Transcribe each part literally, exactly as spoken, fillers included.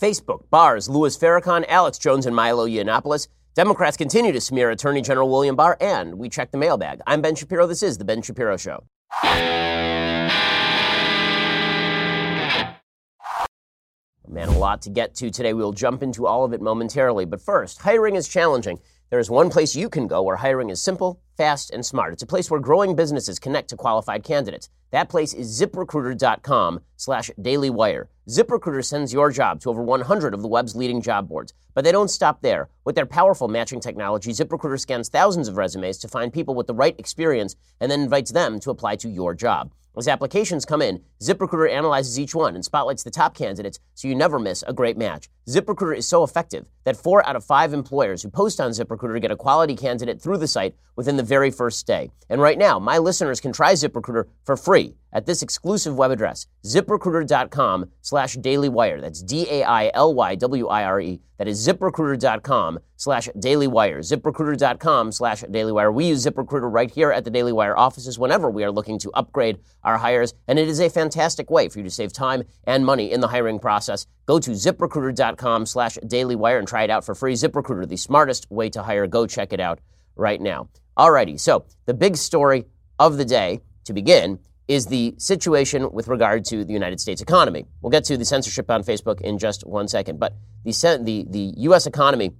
Facebook, Barr's, Louis Farrakhan, Alex Jones, and Milo Yiannopoulos. Democrats continue to smear Attorney General William Barr, and we check the mailbag. I'm Ben Shapiro. This is The Ben Shapiro Show. Man, a lot to get to today. We'll jump into all of it momentarily. But first, hiring is challenging. There is one place you can go where hiring is simple, fast, and smart. It's a place where growing businesses connect to qualified candidates. That place is ZipRecruiter.com slash Daily Wire. ZipRecruiter sends your job to over one hundred of the web's leading job boards. But they don't stop there. With their powerful matching technology, ZipRecruiter scans thousands of resumes to find people with the right experience and then invites them to apply to your job. As applications come in, ZipRecruiter analyzes each one and spotlights the top candidates so you never miss a great match. ZipRecruiter is so effective that four out of five employers who post on ZipRecruiter get a quality candidate through the site within the very first day. And right now, my listeners can try ZipRecruiter for free at this exclusive web address, ZipRecruiter.com slash DailyWire. That's D A I L Y W I R E. That is ZipRecruiter.com slash DailyWire. ZipRecruiter.com slash DailyWire. We use ZipRecruiter right here at the Daily Wire offices whenever we are looking to upgrade our hires, and it is a fantastic way for you to save time and money in the hiring process. Go to ZipRecruiter.com slash DailyWire and try it out for free. ZipRecruiter, the smartest way to hire. Go check it out right now. Alrighty, so the big story of the day to begin is the situation with regard to the United States economy. We'll get to the censorship on Facebook in just one second, but the the, the U S economy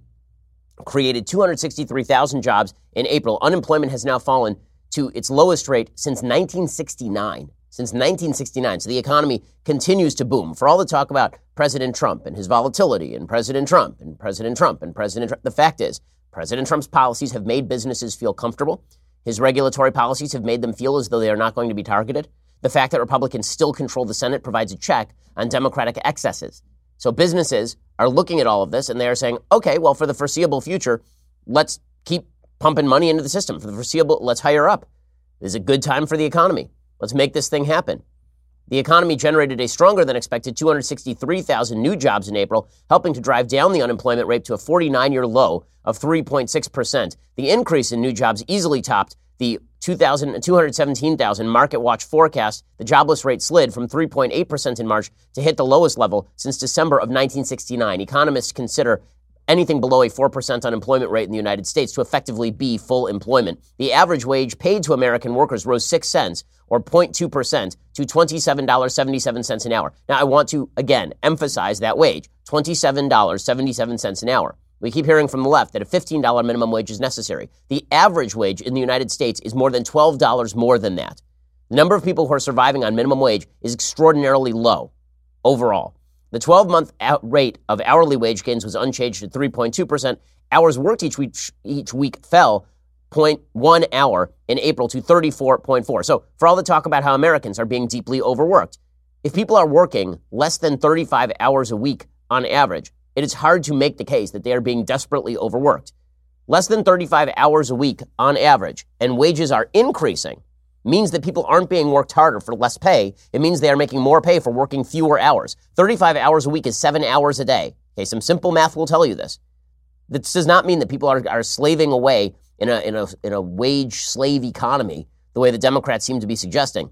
created two hundred sixty-three thousand jobs in April. Unemployment has now fallen to its lowest rate since nineteen sixty-nine. Since nineteen sixty-nine. So the economy continues to boom. For all the talk about President Trump and his volatility and President Trump and President Trump and President Trump, the fact is President Trump's policies have made businesses feel comfortable. His regulatory policies have made them feel as though they are not going to be targeted. The fact that Republicans still control the Senate provides a check on Democratic excesses. So businesses are looking at all of this and they are saying, okay, well, for the foreseeable future, let's keep pumping money into the system. For the foreseeable, let's hire up. This is a good time for the economy. Let's make this thing happen. The economy generated a stronger than expected two hundred sixty-three thousand new jobs in April, helping to drive down the unemployment rate to a forty-nine-year low of three point six percent. The increase in new jobs easily topped the two hundred seventeen thousand Market Watch forecast. The jobless rate slid from three point eight percent in March to hit the lowest level since December of nineteen sixty-nine. Economists consider anything below a four percent unemployment rate in the United States to effectively be full employment. The average wage paid to American workers rose six cents, or zero point two percent, to twenty-seven dollars and seventy-seven cents an hour. Now, I want to, again, emphasize that wage, twenty-seven dollars and seventy-seven cents an hour. We keep hearing from the left that a fifteen dollars minimum wage is necessary. The average wage in the United States is more than twelve dollars more than that. The number of people who are surviving on minimum wage is extraordinarily low overall. The twelve-month rate of hourly wage gains was unchanged at three point two percent. Hours worked each week, each week fell zero point one hour in April to thirty-four point four. So for all the talk about how Americans are being deeply overworked, if people are working less than thirty-five hours a week on average, it is hard to make the case that they are being desperately overworked. Less than thirty-five hours a week on average, and wages are increasing, means that people aren't being worked harder for less pay. It means they are making more pay for working fewer hours. thirty-five hours a week is seven hours a day. Okay, some simple math will tell you this. This does not mean that people are, are slaving away in a, in a, in a wage slave economy the way the Democrats seem to be suggesting.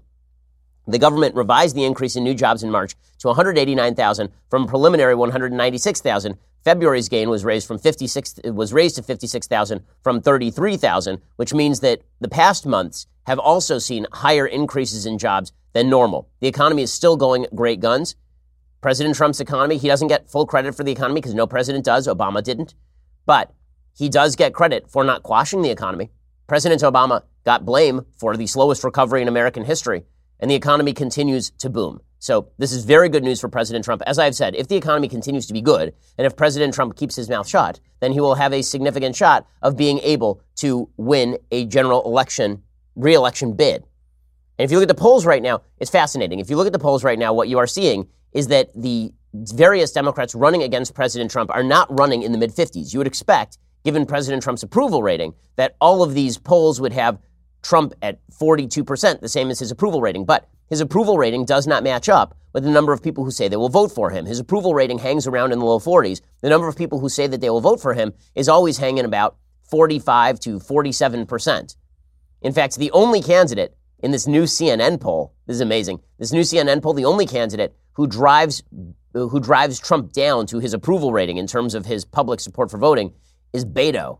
The government revised the increase in new jobs in March to one hundred eighty-nine thousand from preliminary one hundred ninety-six thousand. February's gain was raised from fifty-six was raised to fifty-six thousand from thirty-three thousand, which means that the past months have also seen higher increases in jobs than normal. The economy is still going great guns. President Trump's economy, he doesn't get full credit for the economy because no president does. Obama didn't. But he does get credit for not quashing the economy. President Obama got blame for the slowest recovery in American history, and the economy continues to boom. So this is very good news for President Trump. As I've said, if the economy continues to be good, and if President Trump keeps his mouth shut, then he will have a significant shot of being able to win a general election, re-election bid. And if you look at the polls right now, it's fascinating. If you look at the polls right now, what you are seeing is that the various Democrats running against President Trump are not running in the mid-fifties. You would expect, given President Trump's approval rating, that all of these polls would have Trump at forty-two percent, the same as his approval rating. But his approval rating does not match up with the number of people who say they will vote for him. His approval rating hangs around in the low forties. The number of people who say that they will vote for him is always hanging about forty-five to forty-seven percent. In fact, the only candidate in this new C N N poll, this is amazing, this new C N N poll, the only candidate who drives who drives Trump down to his approval rating in terms of his public support for voting is Beto.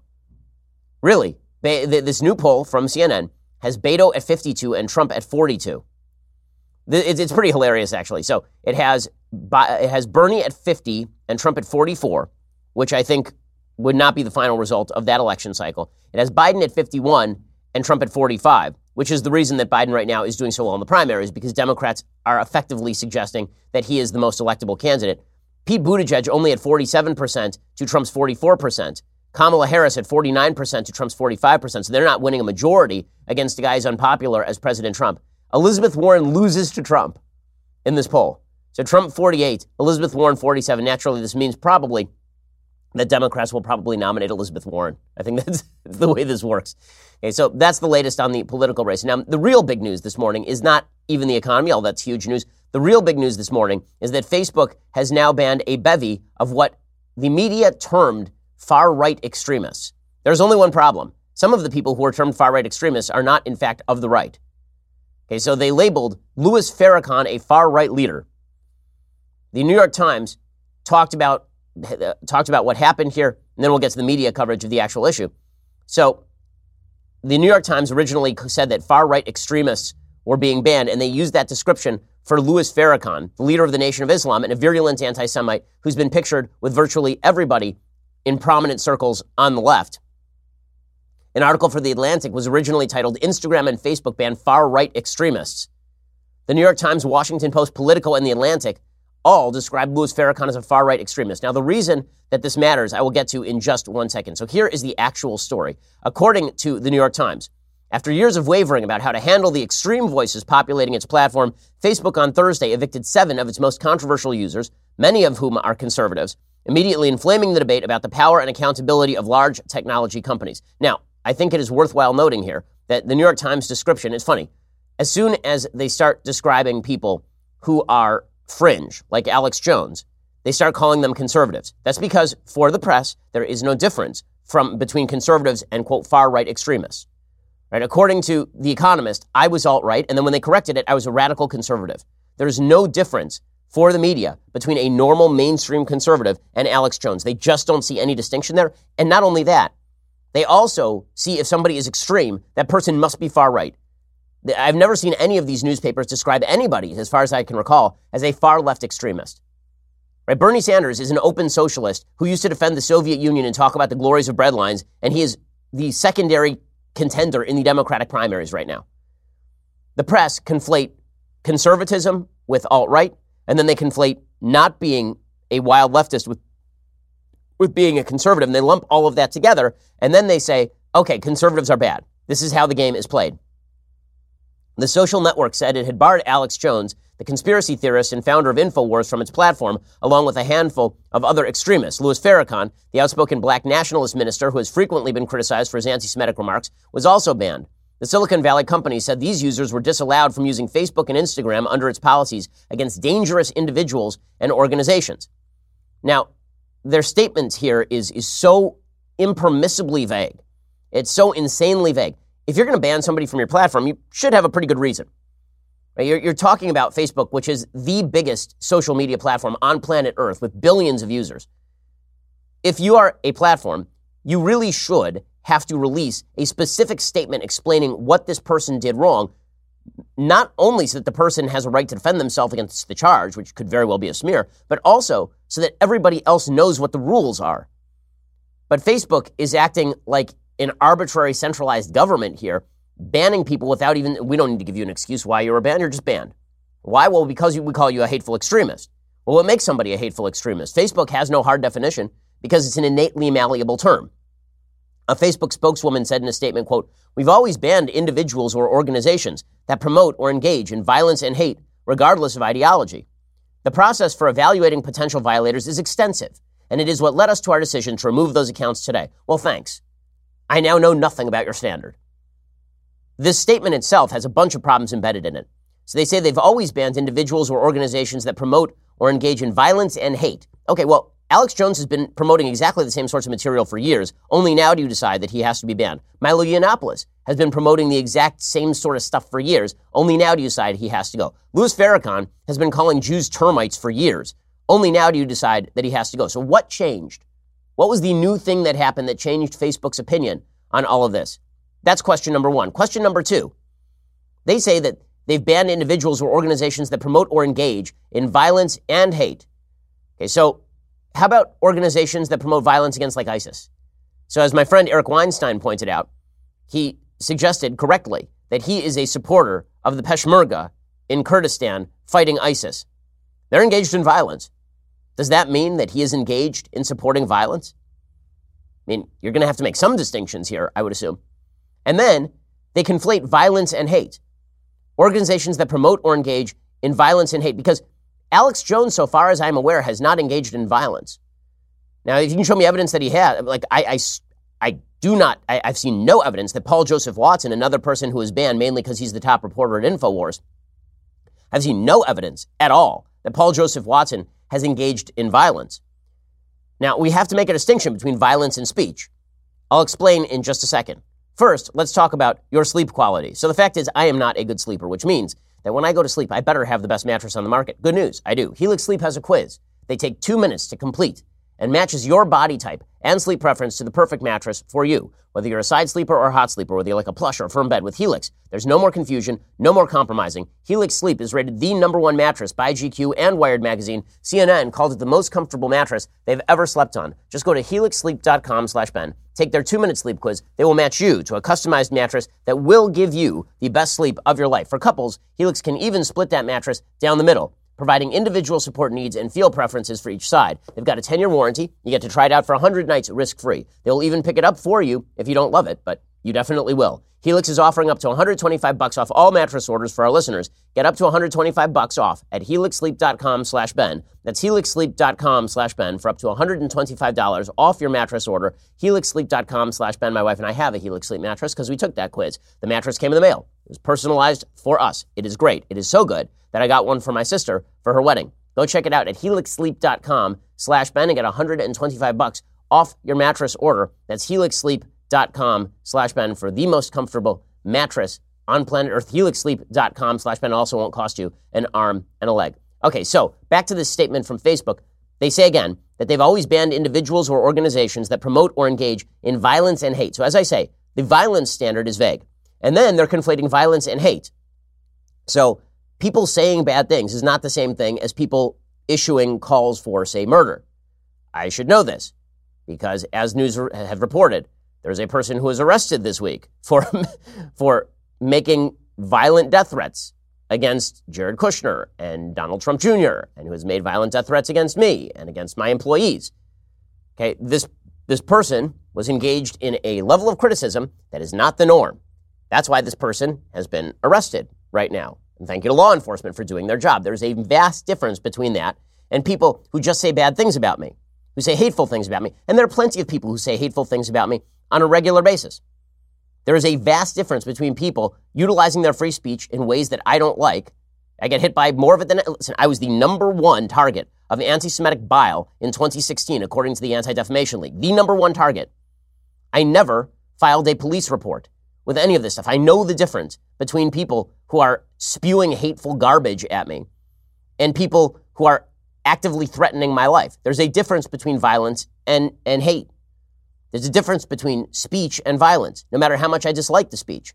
Really, Be- th- this new poll from C N N has Beto at fifty-two and Trump at forty-two. Th- it's, it's pretty hilarious, actually. So it has it has Bernie at fifty and Trump at forty-four, which I think would not be the final result of that election cycle. It has Biden at fifty-one and Trump at forty-five, which is the reason that Biden right now is doing so well in the primaries, because Democrats are effectively suggesting that he is the most electable candidate. Pete Buttigieg only at forty-seven percent to Trump's forty-four percent. Kamala Harris at forty-nine percent to Trump's forty-five percent. So they're not winning a majority against a guy as unpopular as President Trump. Elizabeth Warren loses to Trump in this poll. So Trump forty-eight, Elizabeth Warren forty-seven. Naturally, this means probably that Democrats will probably nominate Elizabeth Warren. I think that's the way this works. Okay, so that's the latest on the political race. Now, the real big news this morning is not even the economy, although that's huge news. The real big news this morning is that Facebook has now banned a bevy of what the media termed far-right extremists. There's only one problem. Some of the people who are termed far-right extremists are not, in fact, of the right. Okay, so they labeled Louis Farrakhan a far-right leader. The New York Times talked about talked about what happened here, and then we'll get to the media coverage of the actual issue. So the New York Times originally said that far-right extremists were being banned, and they used that description for Louis Farrakhan, the leader of the Nation of Islam and a virulent anti-Semite who's been pictured with virtually everybody in prominent circles on the left. An article for The Atlantic was originally titled "Instagram and Facebook Ban Far-Right Extremists." The New York Times, Washington Post, Politico, and The Atlantic all describe Louis Farrakhan as a far-right extremist. Now, the reason that this matters, I will get to in just one second. So here is the actual story. According to the New York Times, after years of wavering about how to handle the extreme voices populating its platform, Facebook on Thursday evicted seven of its most controversial users, many of whom are conservatives, immediately inflaming the debate about the power and accountability of large technology companies. Now, I think it is worthwhile noting here that the New York Times description is funny. As soon as they start describing people who are fringe, like Alex Jones, they start calling them conservatives. That's because for the press, there is no difference from between conservatives and, quote, far-right extremists. Right? According to The Economist, I was alt-right, and then when they corrected it, I was a radical conservative. There is no difference for the media between a normal mainstream conservative and Alex Jones. They just don't see any distinction there. And not only that, they also see if somebody is extreme, that person must be far-right. I've never seen any of these newspapers describe anybody, as far as I can recall, as a far-left extremist. Right? Bernie Sanders is an open socialist who used to defend the Soviet Union and talk about the glories of breadlines, and he is the secondary contender in the Democratic primaries right now. The press conflate conservatism with alt-right, and then they conflate not being a wild leftist with, with being a conservative, and they lump all of that together, and then they say, okay, conservatives are bad. This is how the game is played. The social network said it had barred Alex Jones, the conspiracy theorist and founder of Infowars, from its platform, along with a handful of other extremists. Louis Farrakhan, the outspoken black nationalist minister who has frequently been criticized for his anti-Semitic remarks, was also banned. The Silicon Valley company said these users were disallowed from using Facebook and Instagram under its policies against dangerous individuals and organizations. Now, their statement here is, is so impermissibly vague. It's so insanely vague. If you're going to ban somebody from your platform, you should have a pretty good reason. You're, you're talking about Facebook, which is the biggest social media platform on planet Earth with billions of users. If you are a platform, you really should have to release a specific statement explaining what this person did wrong, not only so that the person has a right to defend themselves against the charge, which could very well be a smear, but also so that everybody else knows what the rules are. But Facebook is acting like an arbitrary centralized government here, banning people without even, we don't need to give you an excuse why you're banned, you're just banned. Why? Well, because you, we call you a hateful extremist. Well, what makes somebody a hateful extremist? Facebook has no hard definition because it's an innately malleable term. A Facebook spokeswoman said in a statement, quote, "We've always banned individuals or organizations that promote or engage in violence and hate, regardless of ideology. The process for evaluating potential violators is extensive, and it is what led us to our decision to remove those accounts today." Well, thanks. I now know nothing about your standard. This statement itself has a bunch of problems embedded in it. So they say they've always banned individuals or organizations that promote or engage in violence and hate. Okay, well, Alex Jones has been promoting exactly the same sorts of material for years. Only now do you decide that he has to be banned. Milo Yiannopoulos has been promoting the exact same sort of stuff for years. Only now do you decide he has to go. Louis Farrakhan has been calling Jews termites for years. Only now do you decide that he has to go. So what changed? What was the new thing that happened that changed Facebook's opinion on all of this? That's question number one. Question number two, they say that they've banned individuals or organizations that promote or engage in violence and hate. Okay, so how about organizations that promote violence against like ISIS? So as my friend Eric Weinstein pointed out, he suggested correctly that he is a supporter of the Peshmerga in Kurdistan fighting ISIS. They're engaged in violence. Does that mean that he is engaged in supporting violence? I mean, you're going to have to make some distinctions here, I would assume. And then they conflate violence and hate. Organizations that promote or engage in violence and hate, because Alex Jones, so far as I'm aware, has not engaged in violence. Now, if you can show me evidence that he had, like I, I, I do not, I, I've seen no evidence that Paul Joseph Watson, another person who is banned mainly because he's the top reporter at Infowars, I've seen no evidence at all that Paul Joseph Watson has engaged in violence. Now, we have to make a distinction between violence and speech. I'll explain in just a second. First, let's talk about your sleep quality. So the fact is, I am not a good sleeper, which means that when I go to sleep, I better have the best mattress on the market. Good news, I do. Helix Sleep has a quiz. They take two minutes to complete and matches your body type and sleep preference to the perfect mattress for you. Whether you're a side sleeper or a hot sleeper, whether you like a plush or a firm bed, with Helix, there's no more confusion, no more compromising. Helix Sleep is rated the number one mattress by G Q and Wired Magazine. C N N called it the most comfortable mattress they've ever slept on. Just go to helix sleep dot com slash Ben. Take their two-minute sleep quiz. They will match you to a customized mattress that will give you the best sleep of your life. For couples, Helix can even split that mattress down the middle, providing individual support needs and feel preferences for each side. They've got a ten-year warranty. You get to try it out for one hundred nights risk-free. They'll even pick it up for you if you don't love it, but you definitely will. Helix is offering up to one hundred twenty-five bucks off all mattress orders for our listeners. Get up to one hundred twenty-five bucks off at helix sleep dot com slash Ben. That's helix sleep dot com slash Ben for up to one hundred twenty-five dollars off your mattress order. helix sleep dot com slash Ben. My wife and I have a Helix Sleep mattress because we took that quiz. The mattress came in the mail. It was personalized for us. It is great. It is so good that I got one for my sister for her wedding. Go check it out at helix sleep dot com slash Ben and get one hundred twenty-five bucks off your mattress order. That's helix sleep dot com slash Ben for the most comfortable mattress on planet Earth. helix sleep dot com slash Ben also won't cost you an arm and a leg. Okay, so back to this statement from Facebook. They say again that they've always banned individuals or organizations that promote or engage in violence and hate. So as I say, the violence standard is vague. And then they're conflating violence and hate. So people saying bad things is not the same thing as people issuing calls for, say, murder. I should know this because, as news have reported, there's a person who was arrested this week for, for making violent death threats against Jared Kushner and Donald Trump Junior, and who has made violent death threats against me and against my employees. Okay, this, this person was engaged in a level of criticism that is not the norm. That's why this person has been arrested right now. And thank you to law enforcement for doing their job. There's a vast difference between that and people who just say bad things about me, who say hateful things about me. And there are plenty of people who say hateful things about me on a regular basis. There is a vast difference between people utilizing their free speech in ways that I don't like. I get hit by more of it than... Listen, I was the number one target of anti-Semitic bile in twenty sixteen, according to the Anti-Defamation League. The number one target. I never filed a police report with any of this stuff. I know the difference between people who are spewing hateful garbage at me and people who are actively threatening my life. There's a difference between violence and, and hate. There's a difference between speech and violence, no matter how much I dislike the speech.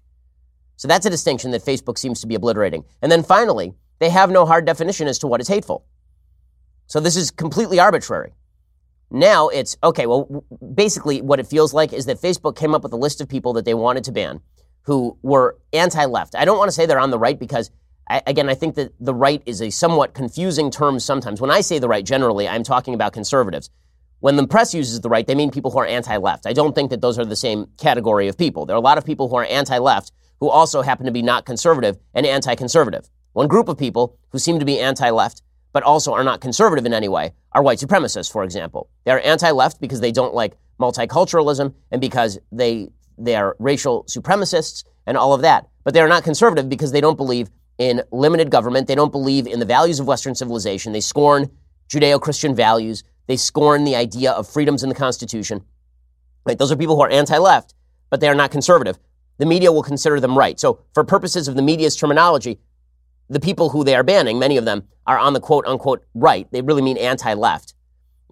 So that's a distinction that Facebook seems to be obliterating. And then finally, they have no hard definition as to what is hateful. So this is completely arbitrary. Now it's, okay, well, basically what it feels like is that Facebook came up with a list of people that they wanted to ban who were anti-left. I don't want to say they're on the right because, I, again, I think that the right is a somewhat confusing term sometimes. When I say the right, generally, I'm talking about conservatives. When the press uses the right, they mean people who are anti-left. I don't think that those are the same category of people. There are a lot of people who are anti-left who also happen to be not conservative and anti-conservative. One group of people who seem to be anti-left but also are not conservative in any way, are white supremacists, for example. They are anti-left because they don't like multiculturalism and because they they are racial supremacists and all of that. But they are not conservative because they don't believe in limited government. They don't believe in the values of Western civilization. They scorn Judeo-Christian values. They scorn the idea of freedoms in the Constitution. Right? Those are people who are anti-left, but they are not conservative. the media will consider them right. So for purposes of the media's terminology, the people who they are banning, many of them, are on the quote-unquote right. They really mean anti-left.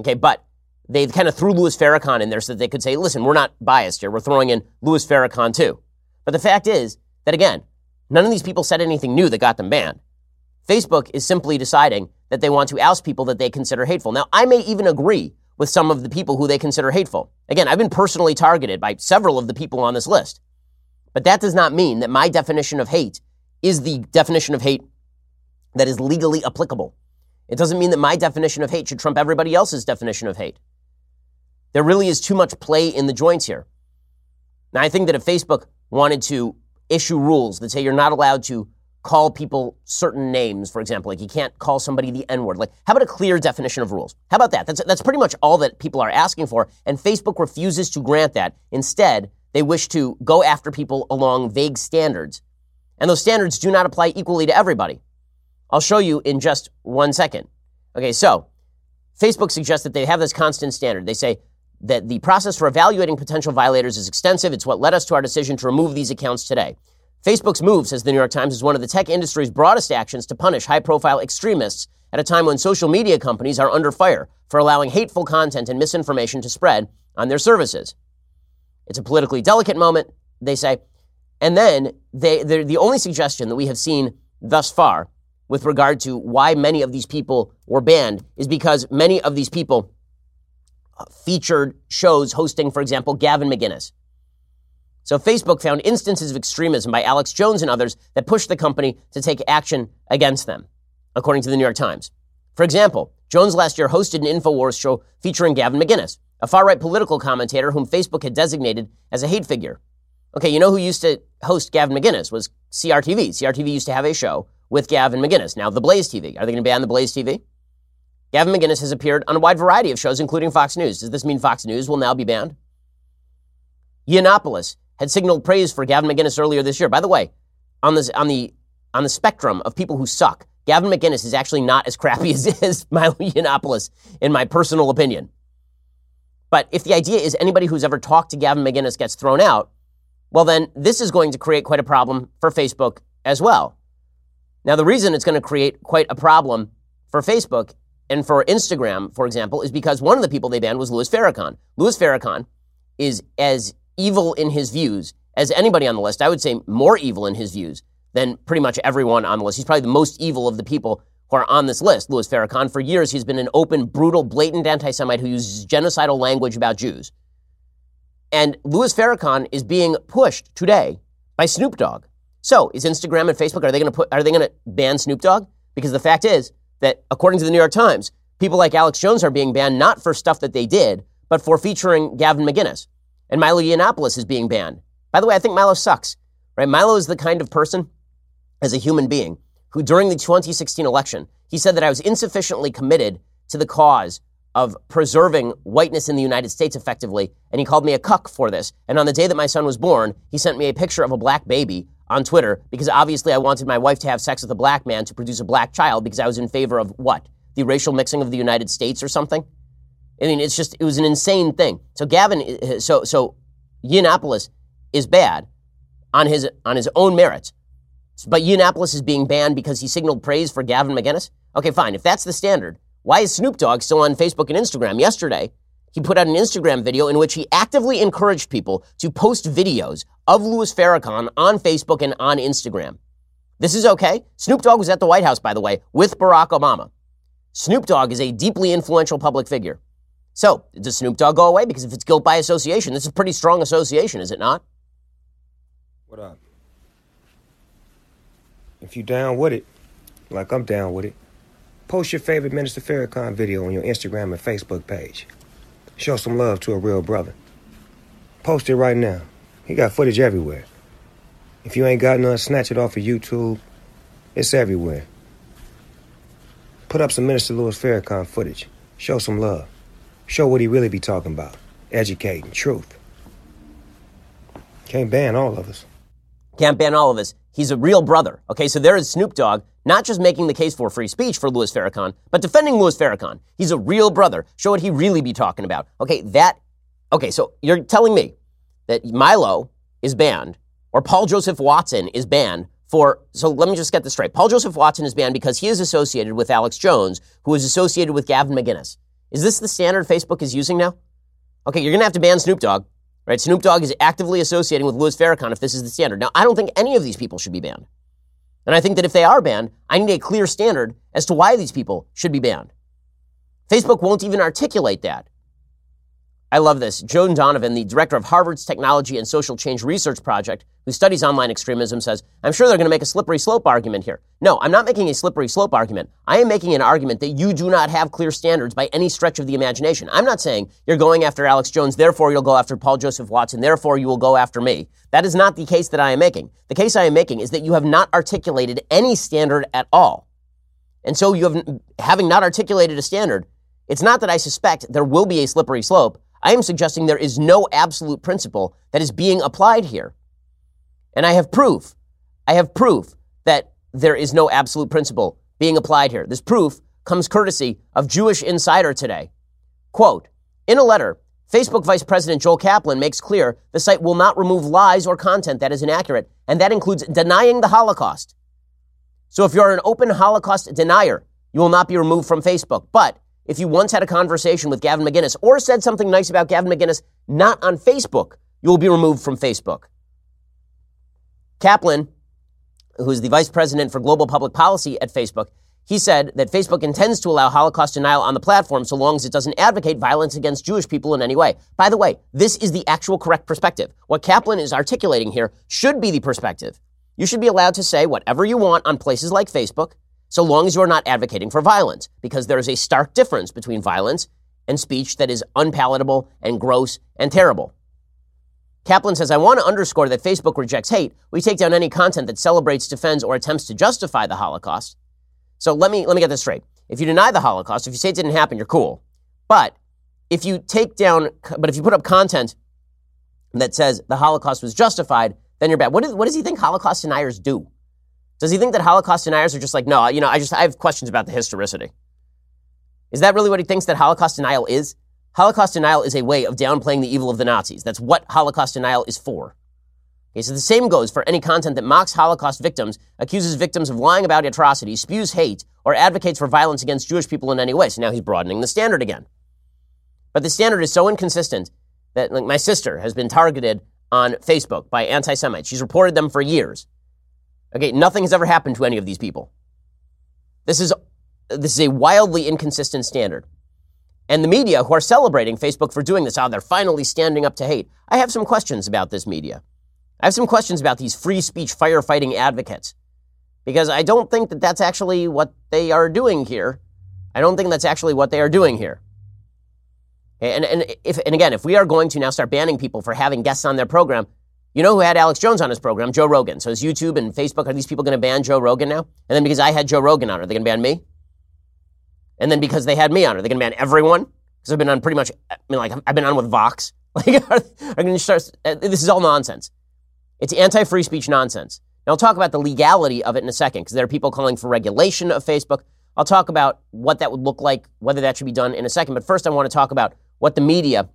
Okay, but they kind of threw Louis Farrakhan in there so that they could say, listen, we're not biased here. We're throwing in Louis Farrakhan too. But the fact is that, again, none of these people said anything new that got them banned. Facebook is simply deciding that they want to oust people that they consider hateful. Now, I may even agree with some of the people who they consider hateful. Again, I've been personally targeted by several of the people on this list. But that does not mean that my definition of hate is the definition of hate that is legally applicable. It doesn't mean that my definition of hate should trump everybody else's definition of hate. There really is too much play in the joints here. Now, I think that if Facebook wanted to issue rules that say you're not allowed to call people certain names, for example, like you can't call somebody the N-word, like how about a clear definition of rules? How about that? That's, that's pretty much all that people are asking for, and Facebook refuses to grant that. Instead, they wish to go after people along vague standards, and those standards do not apply equally to everybody. I'll show you in just one second. Okay, so Facebook suggests that they have this constant standard. They say that the process for evaluating potential violators is extensive. It's what led us to our decision to remove these accounts today. Facebook's move, says the New York Times, is one of the tech industry's broadest actions to punish high-profile extremists at a time when social media companies are under fire for allowing hateful content and misinformation to spread on their services. It's a politically delicate moment, they say. And then they, they're the only suggestion that we have seen thus far with regard to why many of these people were banned is because many of these people featured shows hosting, for example, Gavin McInnes. So Facebook found instances of extremism by Alex Jones and others that pushed the company to take action against them, according to the New York Times. For example, Jones last year hosted an Infowars show featuring Gavin McInnes, a far-right political commentator whom Facebook had designated as a hate figure. Okay, you know who used to host Gavin McInnes was C R T V. C R T V used to have a show with Gavin McInnes. Now, The Blaze T V. Are they going to ban The Blaze T V? Gavin McInnes has appeared on a wide variety of shows, including Fox News. Does this mean Fox News will now be banned? Yiannopoulos had signaled praise for Gavin McInnes earlier this year. By the way, on, this, on, the, on the spectrum of people who suck, Gavin McInnes is actually not as crappy as, as Milo Yiannopoulos, in my personal opinion. But if the idea is anybody who's ever talked to Gavin McInnes gets thrown out, well, then this is going to create quite a problem for Facebook as well. Now, the reason it's going to create quite a problem for Facebook and for Instagram, for example, is because one of the people they banned was Louis Farrakhan. Louis Farrakhan is as evil in his views as anybody on the list. I would say more evil in his views than pretty much everyone on the list. He's probably the most evil of the people who are on this list, Louis Farrakhan. For years, he's been an open, brutal, blatant anti-Semite who uses genocidal language about Jews. And Louis Farrakhan is being pushed today by Snoop Dogg. So is Instagram and Facebook, are they going to put, are they going to ban Snoop Dogg? Because the fact is that according to the New York Times, people like Alex Jones are being banned not for stuff that they did, but for featuring Gavin McInnes. And Milo Yiannopoulos is being banned. By the way, I think Milo sucks, right? Milo is the kind of person as a human being who during the twenty sixteen election, he said that I was insufficiently committed to the cause of preserving whiteness in the United States effectively. And he called me a cuck for this. And on the day that my son was born, he sent me a picture of a black baby on Twitter, because obviously I wanted my wife to have sex with a black man to produce a black child because I was in favor of what? The racial mixing of the United States or something? I mean, it's just, it was an insane thing. So Gavin, so so Yiannopoulos is bad on his on his own merits, but Yiannopoulos is being banned because he signaled praise for Gavin McInnes? Okay, fine. If that's the standard, why is Snoop Dogg still on Facebook and Instagram? Yesterday, he put out an Instagram video in which he actively encouraged people to post videos of Louis Farrakhan on Facebook and on Instagram. This is okay. Snoop Dogg was at the White House, by the way, with Barack Obama. Snoop Dogg is a deeply influential public figure. So, does Snoop Dogg go away? Because if it's guilt by association, this is a pretty strong association, is it not? What up? If you down with it, like I'm down with it, post your favorite Minister Farrakhan video on your Instagram and Facebook page. Show some love to a real brother. Post it right now. He got footage everywhere. If you ain't got none, snatch it off of YouTube. It's everywhere. Put up some Minister Louis Farrakhan footage. Show some love. Show what he really be talking about. Educating. Truth. Can't ban all of us. Can't ban all of us. He's a real brother. Okay, so there is Snoop Dogg, not just making the case for free speech for Louis Farrakhan, but defending Louis Farrakhan. He's a real brother. Show what he really be talking about. Okay, that, okay, so you're telling me that Milo is banned or Paul Joseph Watson is banned for, so let me just get this straight. Paul Joseph Watson is banned because he is associated with Alex Jones, who is associated with Gavin McInnes. Is this the standard Facebook is using now? Okay, you're going to have to ban Snoop Dogg, right? Snoop Dogg is actively associating with Louis Farrakhan if this is the standard. Now, I don't think any of these people should be banned. And I think that if they are banned, I need a clear standard as to why these people should be banned. Facebook won't even articulate that. I love this. Joan Donovan, the director of Harvard's Technology and Social Change Research Project, who studies online extremism, says, I'm sure they're going to make a slippery slope argument here. No, I'm not making a slippery slope argument. I am making an argument that you do not have clear standards by any stretch of the imagination. I'm not saying you're going after Alex Jones, therefore you'll go after Paul Joseph Watson, therefore you will go after me. That is not the case that I am making. The case I am making is that you have not articulated any standard at all. And so you have, having not articulated a standard, it's not that I suspect there will be a slippery slope. I am suggesting there is no absolute principle that is being applied here. And I have proof. I have proof that there is no absolute principle being applied here. This proof comes courtesy of Jewish Insider today. Quote, in a letter, Facebook Vice President Joel Kaplan makes clear the site will not remove lies or content that is inaccurate, and that includes denying the Holocaust. So if you're an open Holocaust denier, you will not be removed from Facebook. But if you once had a conversation with Gavin McInnes or said something nice about Gavin McInnes, not on Facebook, you will be removed from Facebook. Kaplan, who is the vice president for global public policy at Facebook, he said that Facebook intends to allow Holocaust denial on the platform so long as it doesn't advocate violence against Jewish people in any way. By the way, this is the actual correct perspective. What Kaplan is articulating here should be the perspective. You should be allowed to say whatever you want on places like Facebook, so long as you're not advocating for violence, because there is a stark difference between violence and speech that is unpalatable and gross and terrible. Kaplan says, I want to underscore that Facebook rejects hate. We take down any content that celebrates, defends, or attempts to justify the Holocaust. So let me let me get this straight. If you deny the Holocaust, if you say it didn't happen, you're cool. But if you take down, but if you put up content that says the Holocaust was justified, then you're bad. What, is, what does he think Holocaust deniers do? Does he think that Holocaust deniers are just like, no, you know, I just, I have questions about the historicity? Is that really what he thinks that Holocaust denial is? Holocaust denial is a way of downplaying the evil of the Nazis. That's what Holocaust denial is for. Okay, so the same goes for any content that mocks Holocaust victims, accuses victims of lying about atrocities, spews hate, or advocates for violence against Jewish people in any way. So now he's broadening the standard again. But the standard is so inconsistent that, like, my sister has been targeted on Facebook by anti-Semites. She's reported them for years. Okay, nothing has ever happened to any of these people. This is this is a wildly inconsistent standard. And the media, who are celebrating Facebook for doing this, oh, they're finally standing up to hate. I have some questions about this media. I have some questions about these free speech firefighting advocates, because I don't think that that's actually what they are doing here. I don't think that's actually what they are doing here. And, and, if, and again, if we are going to now start banning people for having guests on their program, you know who had Alex Jones on his program? Joe Rogan. So is YouTube and Facebook, are these people going to ban Joe Rogan now? And then because I had Joe Rogan on, are they going to ban me? And then because they had me on, are they going to ban everyone? Because I've been on pretty much, I mean, like, I've been on with Vox. Like, are, are going to start, this is all nonsense. It's anti-free speech nonsense. Now, I'll talk about the legality of it in a second, because there are people calling for regulation of Facebook. I'll talk about what that would look like, whether that should be done in a second. But first, I want to talk about what the media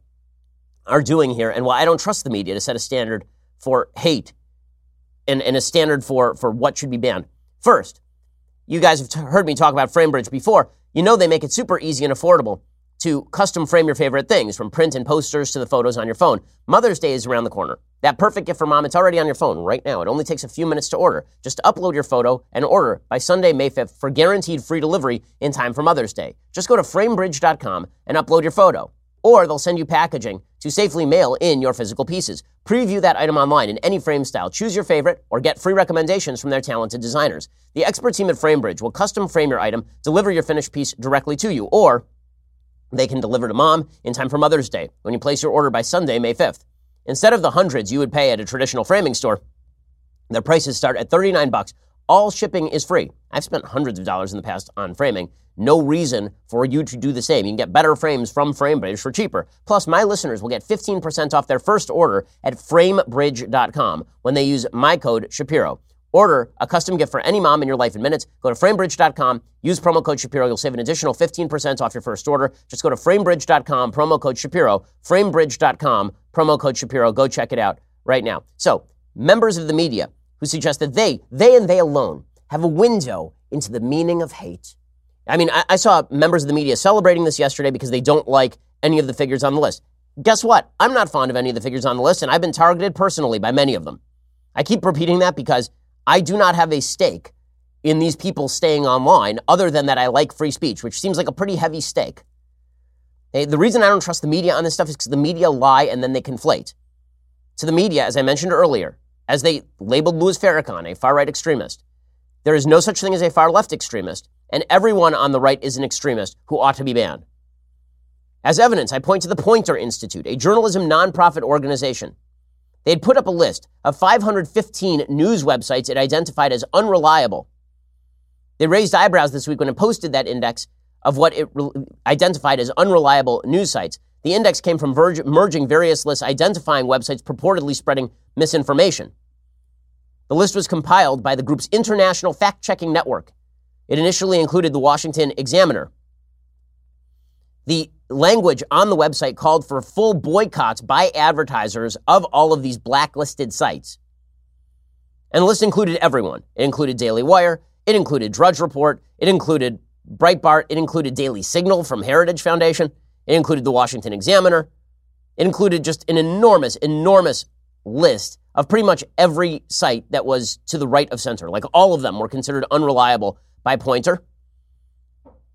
are doing here and why I don't trust the media to set a standard for hate and, and a standard for, for what should be banned. First, you guys have t- heard me talk about FrameBridge before. You know they make it super easy and affordable to custom frame your favorite things, from print and posters to the photos on your phone. Mother's Day is around the corner. That perfect gift for mom, it's already on your phone right now. It only takes a few minutes to order. Just upload your photo and order by Sunday, May fifth for guaranteed free delivery in time for Mother's Day. Just go to framebridge dot com and upload your photo. Or they'll send you packaging to safely mail in your physical pieces. Preview that item online in any frame style. Choose your favorite or get free recommendations from their talented designers. The expert team at FrameBridge will custom frame your item, deliver your finished piece directly to you, or they can deliver to mom in time for Mother's Day when you place your order by Sunday, May fifth. Instead of the hundreds you would pay at a traditional framing store, their prices start at thirty-nine bucks. All shipping is free. I've spent hundreds of dollars in the past on framing. No reason for you to do the same. You can get better frames from FrameBridge for cheaper. Plus, my listeners will get fifteen percent off their first order at framebridge dot com when they use my code Shapiro. Order a custom gift for any mom in your life in minutes. Go to framebridge dot com, use promo code Shapiro. You'll save an additional fifteen percent off your first order. Just go to framebridge dot com, promo code Shapiro, framebridge dot com, promo code Shapiro. Go check it out right now. So, members of the media who suggest that they, they and they alone, have a window into the meaning of hate. I mean, I, I saw members of the media celebrating this yesterday because they don't like any of the figures on the list. Guess what? I'm not fond of any of the figures on the list, and I've been targeted personally by many of them. I keep repeating that because I do not have a stake in these people staying online other than that I like free speech, which seems like a pretty heavy stake. Hey, the reason I don't trust the media on this stuff is because the media lie and then they conflate. To the media, as I mentioned earlier, as they labeled Louis Farrakhan a far-right extremist, there is no such thing as a far-left extremist, and everyone on the right is an extremist who ought to be banned. As evidence, I point to the Poynter Institute, a journalism nonprofit organization. They had put up a list of five hundred fifteen news websites it identified as unreliable. They raised eyebrows this week when it posted that index of what it re- identified as unreliable news sites. The index came from ver- merging various lists identifying websites purportedly spreading misinformation. The list was compiled by the group's International Fact-Checking Network. It initially included the Washington Examiner. The language on the website called for full boycotts by advertisers of all of these blacklisted sites. And the list included everyone. It included Daily Wire. It included Drudge Report. It included Breitbart. It included Daily Signal from Heritage Foundation. It included the Washington Examiner. It included just an enormous, enormous list of pretty much every site that was to the right of center. Like all of them were considered unreliable by Poynter.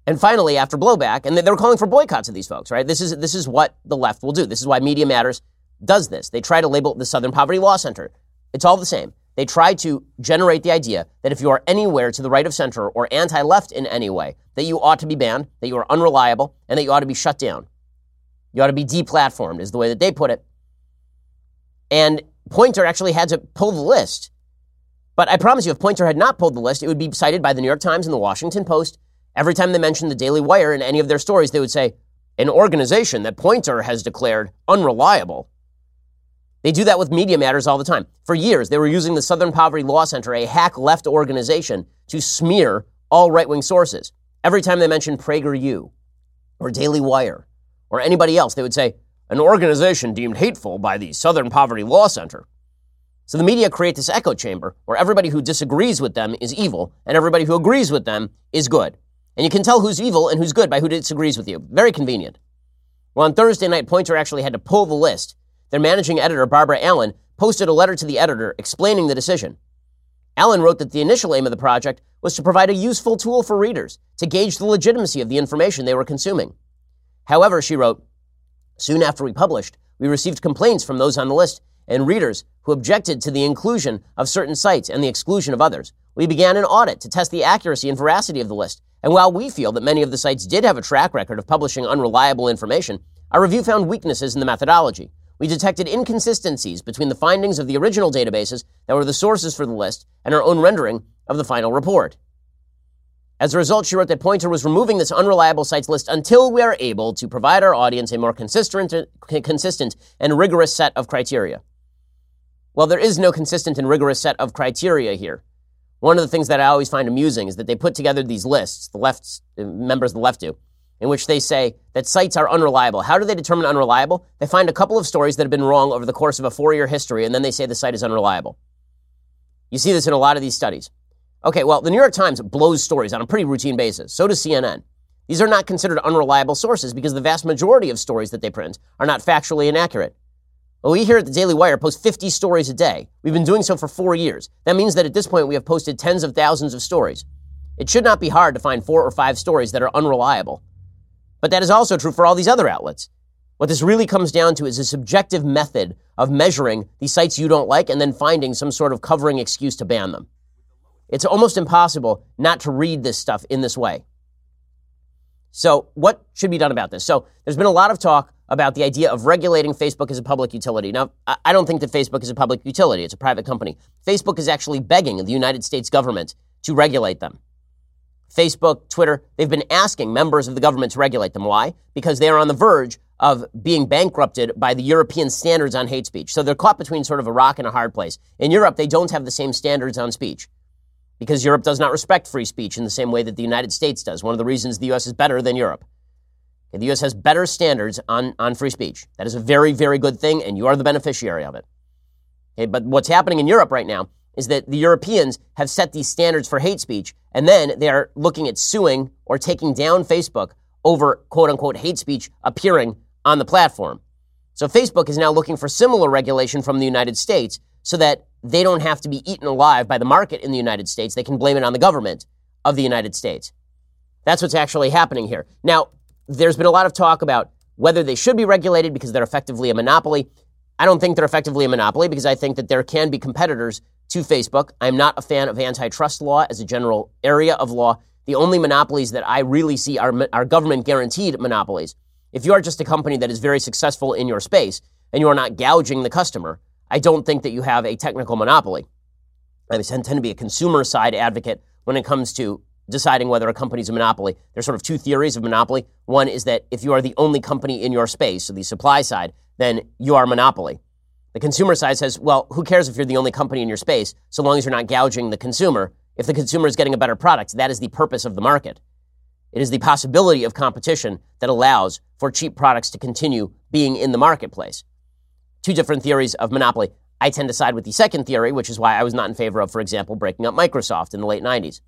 And finally, after blowback, and they were calling for boycotts of these folks, right? This is this is what the left will do. This is why Media Matters does this. They try to label the Southern Poverty Law Center. It's all the same. They try to generate the idea that if you are anywhere to the right of center or anti-left in any way, that you ought to be banned, that you are unreliable, and that you ought to be shut down. You ought to be deplatformed is the way that they put it. And Poynter actually had to pull the list. But I promise you, if Poynter had not pulled the list, it would be cited by the New York Times and the Washington Post. Every time they mentioned the Daily Wire in any of their stories, they would say, an organization that Poynter has declared unreliable. They do that with Media Matters all the time. For years, they were using the Southern Poverty Law Center, a hack left organization, to smear all right-wing sources. Every time they mentioned PragerU or Daily Wire or anybody else, they would say, an organization deemed hateful by the Southern Poverty Law Center. So the media create this echo chamber where everybody who disagrees with them is evil and everybody who agrees with them is good. And you can tell who's evil and who's good by who disagrees with you. Very convenient. Well, on Thursday night, Poynter actually had to pull the list. Their managing editor, Barbara Allen, posted a letter to the editor explaining the decision. Allen wrote that the initial aim of the project was to provide a useful tool for readers to gauge the legitimacy of the information they were consuming. However, she wrote, soon after we published, we received complaints from those on the list and readers who objected to the inclusion of certain sites and the exclusion of others. We began an audit to test the accuracy and veracity of the list. And while we feel that many of the sites did have a track record of publishing unreliable information, our review found weaknesses in the methodology. We detected inconsistencies between the findings of the original databases that were the sources for the list and our own rendering of the final report. As a result, she wrote that Poynter was removing this unreliable sites list until we are able to provide our audience a more consistent, consistent and rigorous set of criteria. Well, there is no consistent and rigorous set of criteria here. One of the things that I always find amusing is that they put together these lists, the left, members of the left do, in which they say that sites are unreliable. How do they determine unreliable? They find a couple of stories that have been wrong over the course of a four-year history, and then they say the site is unreliable. You see this in a lot of these studies. Okay, well, the New York Times blows stories on a pretty routine basis. So does C N N. These are not considered unreliable sources because the vast majority of stories that they print are not factually inaccurate. Well, we here at the Daily Wire post fifty stories a day. We've been doing so for four years. That means that at this point, we have posted tens of thousands of stories. It should not be hard to find four or five stories that are unreliable. But that is also true for all these other outlets. What this really comes down to is a subjective method of measuring the sites you don't like and then finding some sort of covering excuse to ban them. It's almost impossible not to read this stuff in this way. So what should be done about this? So there's been a lot of talk about the idea of regulating Facebook as a public utility. Now, I don't think that Facebook is a public utility. It's a private company. Facebook is actually begging the United States government to regulate them. Facebook, Twitter, they've been asking members of the government to regulate them. Why? Because they are on the verge of being bankrupted by the European standards on hate speech. So they're caught between sort of a rock and a hard place. In Europe, they don't have the same standards on speech because Europe does not respect free speech in the same way that the United States does. One of the reasons the U S is better than Europe. The U S has better standards on, on free speech. That is a very, very good thing, and you are the beneficiary of it. Okay, but what's happening in Europe right now is that the Europeans have set these standards for hate speech, and then they are looking at suing or taking down Facebook over quote-unquote hate speech appearing on the platform. So Facebook is now looking for similar regulation from the United States so that they don't have to be eaten alive by the market in the United States. They can blame it on the government of the United States. That's what's actually happening here. Now, there's been a lot of talk about whether they should be regulated because they're effectively a monopoly. I don't think they're effectively a monopoly because I think that there can be competitors to Facebook. I'm not a fan of antitrust law as a general area of law. The only monopolies that I really see are, are government-guaranteed monopolies. If you are just a company that is very successful in your space and you are not gouging the customer, I don't think that you have a technical monopoly. I tend to be a consumer side advocate when it comes to deciding whether a company's a monopoly. There's sort of two theories of monopoly. One is that if you are the only company in your space, so the supply side, then you are a monopoly. The consumer side says, well, who cares if you're the only company in your space, so long as you're not gouging the consumer. If the consumer is getting a better product, that is the purpose of the market. It is the possibility of competition that allows for cheap products to continue being in the marketplace. Two different theories of monopoly. I tend to side with the second theory, which is why I was not in favor of, for example, breaking up Microsoft in the late nineties.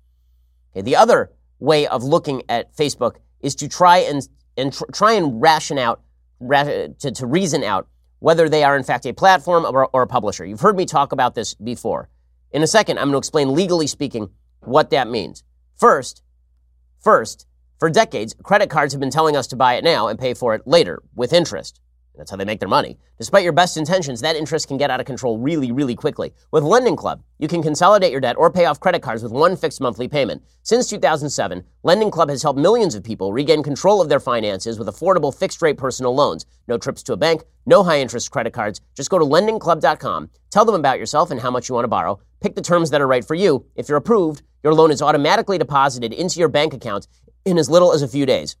Okay, the other way of looking at Facebook is to try and, and tr- try and ration out, ra- to, to reason out whether they are in fact a platform or, or a publisher. You've heard me talk about this before. In a second, I'm going to explain legally speaking what that means. First, first, for decades, credit cards have been telling us to buy it now and pay for it later with interest. That's how they make their money. Despite your best intentions, that interest can get out of control really, really quickly. With Lending Club, you can consolidate your debt or pay off credit cards with one fixed monthly payment. Since two thousand seven, Lending Club has helped millions of people regain control of their finances with affordable fixed-rate personal loans. No trips to a bank, no high-interest credit cards. Just go to lending club dot com, tell them about yourself and how much you want to borrow, pick the terms that are right for you. If you're approved, your loan is automatically deposited into your bank account in as little as a few days.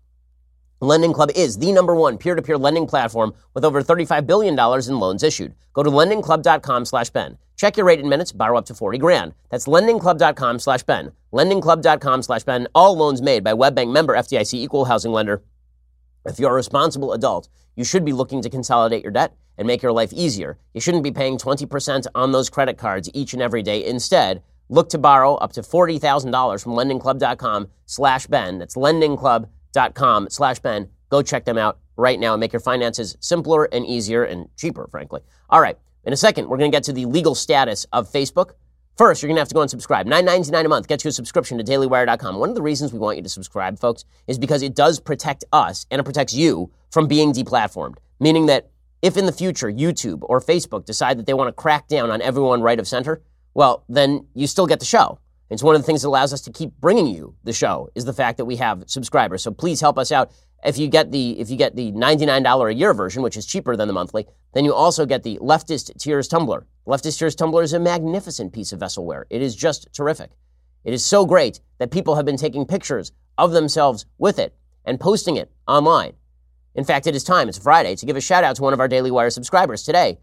Lending Club is the number one peer-to-peer lending platform with over thirty-five billion dollars in loans issued. Go to lending club dot com slash Ben. Check your rate in minutes, borrow up to forty grand. That's lending club dot com slash Ben. lending club dot com slash Ben. All loans made by WebBank, member F D I C, equal housing lender. If you're a responsible adult, you should be looking to consolidate your debt and make your life easier. You shouldn't be paying twenty percent on those credit cards each and every day. Instead, look to borrow up to forty thousand dollars from lending club dot com slash Ben. That's lending club dot com slash Ben. Dot com slash Ben. Go check them out right now and make your finances simpler and easier and cheaper, frankly. All right. In a second, we're going to get to the legal status of Facebook. First, you're going to have to go and subscribe. nine ninety-nine a month gets you a subscription to daily wire dot com. One of the reasons we want you to subscribe, folks, is because it does protect us and it protects you from being deplatformed, meaning that if in the future YouTube or Facebook decide that they want to crack down on everyone right of center, well, then you still get the show. It's one of the things that allows us to keep bringing you the show is the fact that we have subscribers. So please help us out. If you get the if you get the ninety-nine dollars a year version, which is cheaper than the monthly, then you also get the Leftist Tears Tumbler. Leftist Tears Tumbler is a magnificent piece of vesselware. It is just terrific. It is so great that people have been taking pictures of themselves with it and posting it online. In fact, it is time, it's Friday, to give a shout out to one of our Daily Wire subscribers today,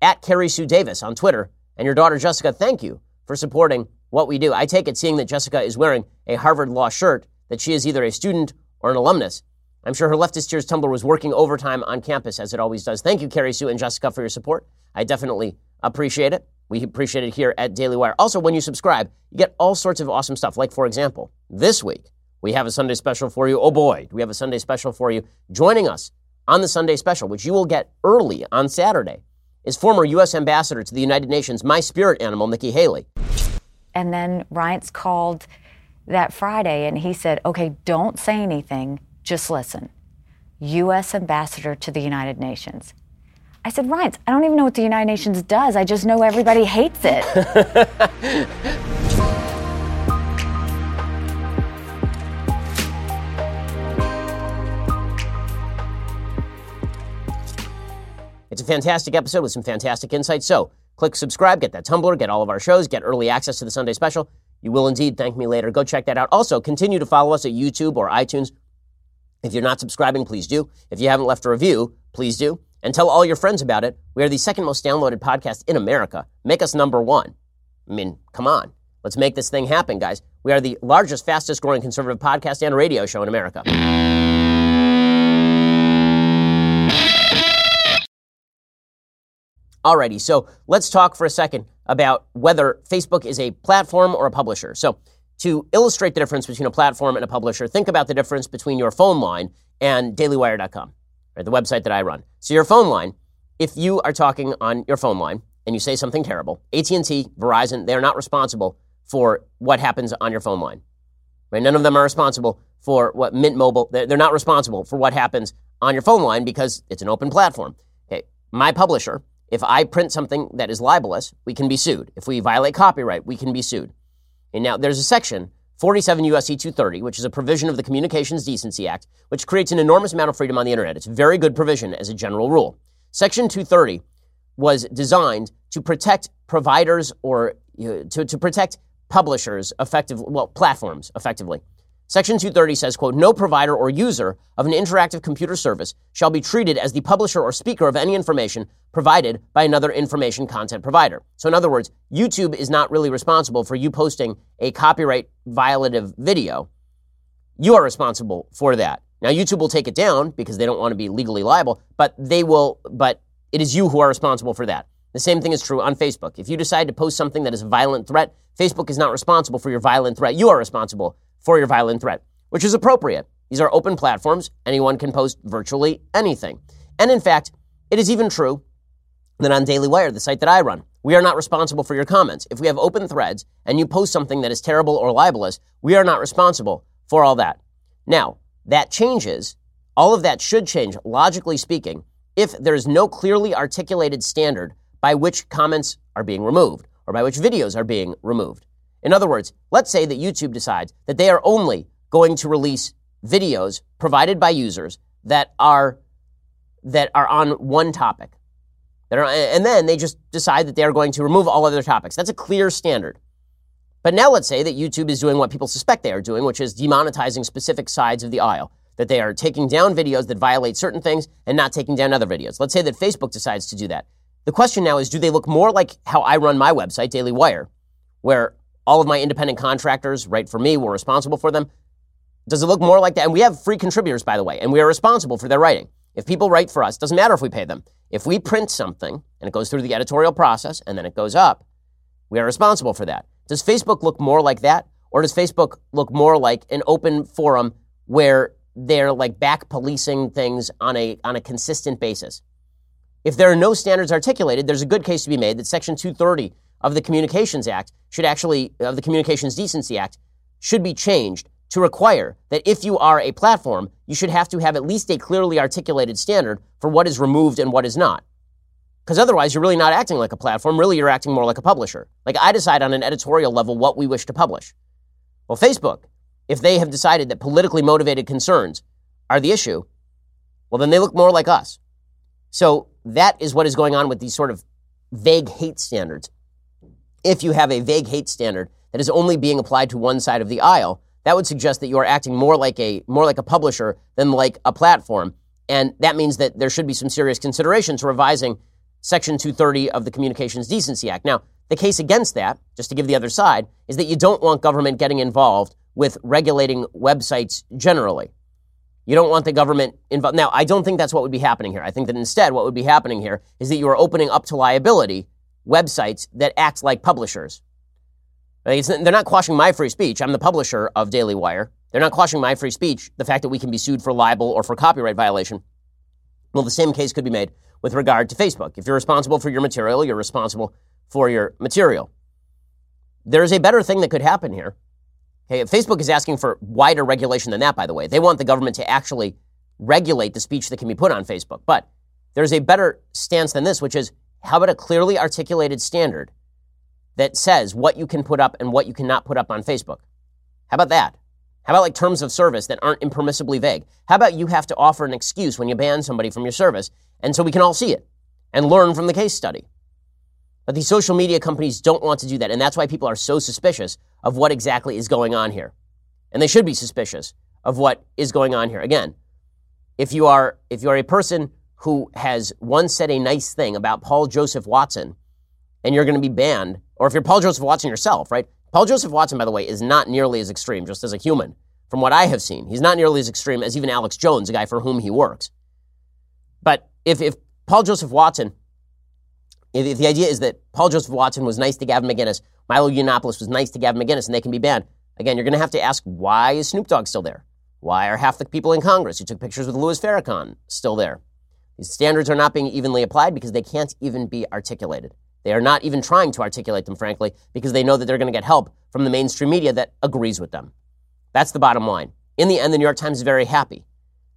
at Carrie Sue Davis on Twitter, and your daughter Jessica, thank you for supporting what we do. I take it seeing that Jessica is wearing a Harvard Law shirt that she is either a student or an alumnus. I'm sure her Leftist Tears Tumblr was working overtime on campus, as it always does. Thank you, Carrie Sue and Jessica, for your support. I definitely appreciate it. We appreciate it here at Daily Wire. Also, when you subscribe, you get all sorts of awesome stuff. Like, for example, this week, we have a Sunday special for you. Oh, boy, do we have a Sunday special for you. Joining us on the Sunday special, which you will get early on Saturday, is former U S Ambassador to the United Nations, my spirit animal, Nikki Haley. And then Reince called that Friday and he said, okay, don't say anything, just listen. U S Ambassador to the United Nations. I said, Reince, I don't even know what the United Nations does. I just know everybody hates it. It's a fantastic episode with some fantastic insights. So, click subscribe, get that Tumblr, get all of our shows, get early access to the Sunday special. You will indeed thank me later. Go check that out. Also, continue to follow us at YouTube or iTunes. If you're not subscribing, please do. If you haven't left a review, please do. And tell all your friends about it. We are the second most downloaded podcast in America. Make us number one. I mean, come on. Let's make this thing happen, guys. We are the largest, fastest growing conservative podcast and radio show in America. Alrighty, so let's talk for a second about whether Facebook is a platform or a publisher. So to illustrate the difference between a platform and a publisher, think about the difference between your phone line and daily wire dot com, right, the website that I run. So your phone line, if you are talking on your phone line and you say something terrible, A T and T, Verizon, they're not responsible for what happens on your phone line. Right? None of them are responsible for what Mint Mobile, they're not responsible for what happens on your phone line because it's an open platform. Okay, my publisher, if I print something that is libelous, we can be sued. If we violate copyright, we can be sued. And now there's a section, forty-seven U S C two thirty, which is a provision of the Communications Decency Act, which creates an enormous amount of freedom on the internet. It's a very good provision as a general rule. Section two thirty was designed to protect providers or you know, to, to protect publishers effectively, well, platforms effectively. Section two thirty says, quote, no provider or user of an interactive computer service shall be treated as the publisher or speaker of any information provided by another information content provider. So in other words, YouTube is not really responsible for you posting a copyright violative video. You are responsible for that. Now, YouTube will take it down because they don't want to be legally liable, but they will, but it is you who are responsible for that. The same thing is true on Facebook. If you decide to post something that is a violent threat, Facebook is not responsible for your violent threat. You are responsible for your violent threat, which is appropriate. These are open platforms. Anyone can post virtually anything. And in fact, it is even true that on Daily Wire, the site that I run, we are not responsible for your comments. If we have open threads and you post something that is terrible or libelous, we are not responsible for all that. Now, that changes. All of that should change, logically speaking, if there is no clearly articulated standard by which comments are being removed or by which videos are being removed. In other words, let's say that YouTube decides that they are only going to release videos provided by users that are that are on one topic. That are, and then they just decide that they are going to remove all other topics. That's a clear standard. But now let's say that YouTube is doing what people suspect they are doing, which is demonetizing specific sides of the aisle, that they are taking down videos that violate certain things and not taking down other videos. Let's say that Facebook decides to do that. The question now is, do they look more like how I run my website, Daily Wire, where all of my independent contractors write for me, we're responsible for them? Does it look more like that? And we have free contributors, by the way, and we are responsible for their writing. If people write for us, doesn't matter if we pay them. If we print something and it goes through the editorial process and then it goes up, we are responsible for that. Does Facebook look more like that? Or does Facebook look more like an open forum where they're like back policing things on a, on a consistent basis? If there are no standards articulated, there's a good case to be made that Section two thirty of the Communications Act should actually, of the Communications Decency Act, should be changed to require that if you are a platform, you should have to have at least a clearly articulated standard for what is removed and what is not. Because otherwise, you're really not acting like a platform. Really, you're acting more like a publisher. Like, I decide on an editorial level what we wish to publish. Well, Facebook, if they have decided that politically motivated concerns are the issue, well, then they look more like us. So that is what is going on with these sort of vague hate standards. If you have a vague hate standard that is only being applied to one side of the aisle, that would suggest that you are acting more like a more like a publisher than like a platform. And that means that there should be some serious consideration to revising Section two thirty of the Communications Decency Act. Now, the case against that, just to give the other side, is that you don't want government getting involved with regulating websites generally. You don't want the government involved. Now, I don't think that's what would be happening here. I think that instead what would be happening here is that you are opening up to liability websites that act like publishers. It's, they're not quashing my free speech. I'm the publisher of Daily Wire. They're not quashing my free speech, the fact that we can be sued for libel or for copyright violation. Well, the same case could be made with regard to Facebook. If you're responsible for your material, you're responsible for your material. There is a better thing that could happen here. Okay, Facebook is asking for wider regulation than that, by the way. They want the government to actually regulate the speech that can be put on Facebook. But there's a better stance than this, which is, how about a clearly articulated standard that says what you can put up and what you cannot put up on Facebook? How about that? How about like terms of service that aren't impermissibly vague? How about you have to offer an excuse when you ban somebody from your service, and so we can all see it and learn from the case study? But these social media companies don't want to do that, and that's why people are so suspicious of what exactly is going on here. And they should be suspicious of what is going on here. Again, if you are if you are a person who has once said a nice thing about Paul Joseph Watson, and you're going to be banned, or if you're Paul Joseph Watson yourself, right? Paul Joseph Watson, by the way, is not nearly as extreme, just as a human, from what I have seen. He's not nearly as extreme as even Alex Jones, a guy for whom he works. But if, if Paul Joseph Watson If the idea is that Paul Joseph Watson was nice to Gavin McInnes, Milo Yiannopoulos was nice to Gavin McInnes, and they can be banned. Again, you're going to have to ask, why is Snoop Dogg still there? Why are half the people in Congress who took pictures with Louis Farrakhan still there? These standards are not being evenly applied because they can't even be articulated. They are not even trying to articulate them, frankly, because they know that they're going to get help from the mainstream media that agrees with them. That's the bottom line. In the end, the New York Times is very happy.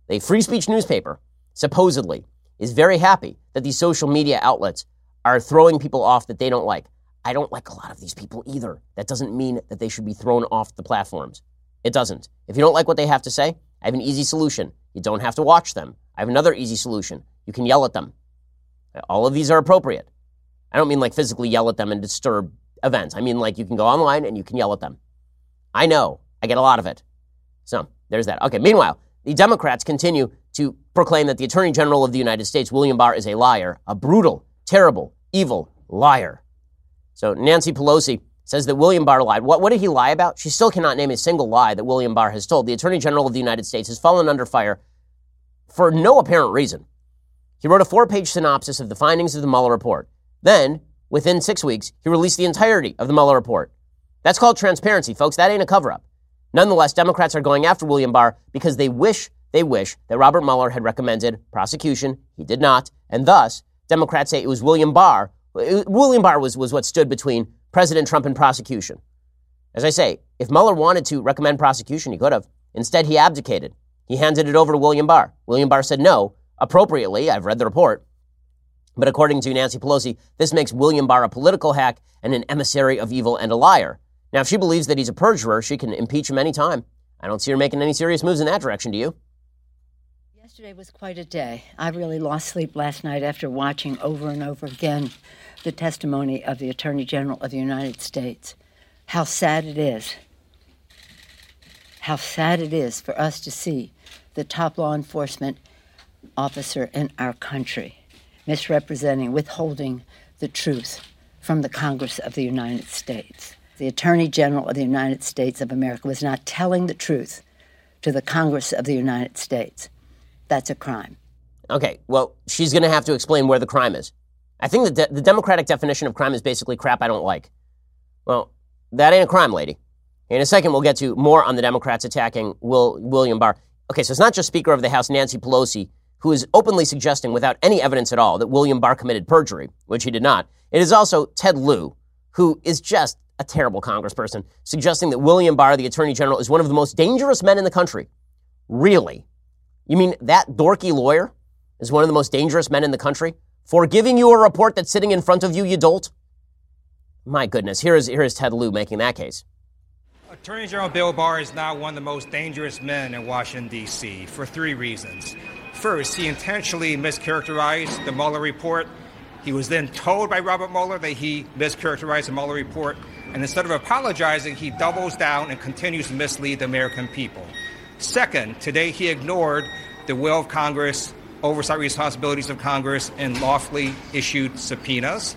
The free speech newspaper, supposedly, is very happy that these social media outlets are throwing people off that they don't like. I don't like a lot of these people either. That doesn't mean that they should be thrown off the platforms. It doesn't. If you don't like what they have to say, I have an easy solution. You don't have to watch them. I have another easy solution. You can yell at them. All of these are appropriate. I don't mean like physically yell at them and disturb events. I mean like you can go online and you can yell at them. I know. I get a lot of it. So there's that. Okay, meanwhile, the Democrats continue to proclaim that the Attorney General of the United States, William Barr, is a liar, a brutal, terrible, evil liar. So Nancy Pelosi says that William Barr lied. What, what did he lie about? She still cannot name a single lie that William Barr has told. The Attorney General of the United States has fallen under fire for no apparent reason. He wrote a four-page synopsis of the findings of the Mueller report. Then, within six weeks, he released the entirety of the Mueller report. That's called transparency, folks. That ain't a cover-up. Nonetheless, Democrats are going after William Barr because they wish, they wish that Robert Mueller had recommended prosecution. He did not. And thus, Democrats say it was William Barr. It, William Barr was, was what stood between President Trump and prosecution. As I say, if Mueller wanted to recommend prosecution, he could have. Instead, he abdicated. He handed it over to William Barr. William Barr said no, appropriately. I've read the report. But according to Nancy Pelosi, this makes William Barr a political hack and an emissary of evil and a liar. Now, if she believes that he's a perjurer, she can impeach him any time. I don't see her making any serious moves in that direction, do you? Yesterday was quite a day. I really lost sleep last night after watching over and over again the testimony of the Attorney General of the United States. How sad it is. How sad it is for us to see the top law enforcement officer in our country misrepresenting, withholding the truth from the Congress of the United States. The Attorney General of the United States of America was not telling the truth to the Congress of the United States. That's a crime. Okay, well, she's going to have to explain where the crime is. I think that de- the Democratic definition of crime is basically crap I don't like. Well, that ain't a crime, lady. In a second, we'll get to more on the Democrats attacking Will- William Barr. Okay, so it's not just Speaker of the House Nancy Pelosi who is openly suggesting without any evidence at all that William Barr committed perjury, which he did not. It is also Ted Lieu, who is just a terrible congressperson, suggesting that William Barr, the Attorney General, is one of the most dangerous men in the country. Really? You mean that dorky lawyer is one of the most dangerous men in the country for giving you a report that's sitting in front of you, you dolt? My goodness, here is, here is Ted Lieu making that case. Attorney General Bill Barr is now one of the most dangerous men in Washington, D C for three reasons. First, he intentionally mischaracterized the Mueller report. He was then told by Robert Mueller that he mischaracterized the Mueller report. And instead of apologizing, he doubles down and continues to mislead the American people. Second, today he ignored the will of Congress, oversight responsibilities of Congress, and lawfully issued subpoenas.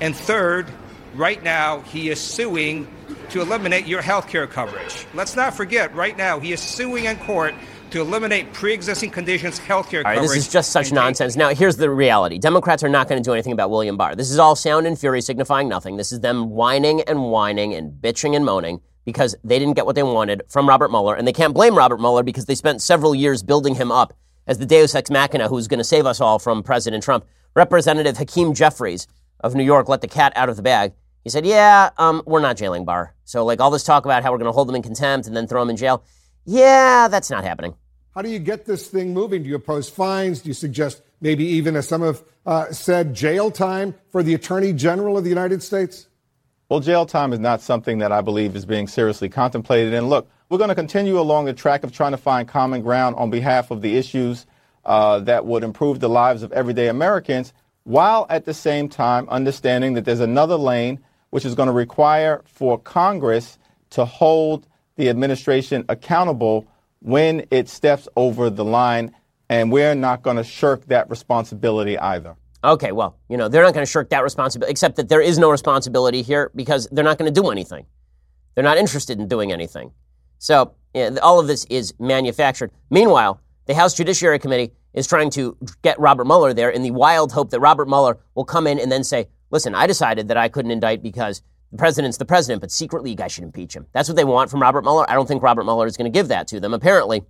And third, right now he is suing to eliminate your health care coverage. Let's not forget, right now he is suing in court to eliminate pre-existing conditions health care coverage. All right, this is just such nonsense. Now, here's the reality. Democrats are not going to do anything about William Barr. This is all sound and fury signifying nothing. This is them whining and whining and bitching and moaning because they didn't get what they wanted from Robert Mueller. And they can't blame Robert Mueller because they spent several years building him up as the deus ex machina who's going to save us all from President Trump. Representative Hakeem Jeffries of New York let the cat out of the bag. He said, yeah, um, we're not jailing Barr. So, like, all this talk about how we're going to hold him in contempt and then throw him in jail, yeah, that's not happening. How do you get this thing moving? Do you oppose fines? Do you suggest maybe even, as some have uh, said, jail time for the Attorney General of the United States? Well, jail time is not something that I believe is being seriously contemplated. And look, we're going to continue along the track of trying to find common ground on behalf of the issues uh, that would improve the lives of everyday Americans, while at the same time understanding that there's another lane which is going to require for Congress to hold the administration accountable when it steps over the line, and we're not going to shirk that responsibility either. Okay, well, you know, they're not going to shirk that responsibility, except that there is no responsibility here because they're not going to do anything. They're not interested in doing anything. So yeah, all of this is manufactured. Meanwhile, The House Judiciary Committee is trying to get Robert Mueller there in the wild hope that Robert Mueller will come in and then say, listen, I decided that I couldn't indict because the president's the president, but secretly, I should impeach him. That's what they want from Robert Mueller. I don't think Robert Mueller is going to give that to them. Apparently,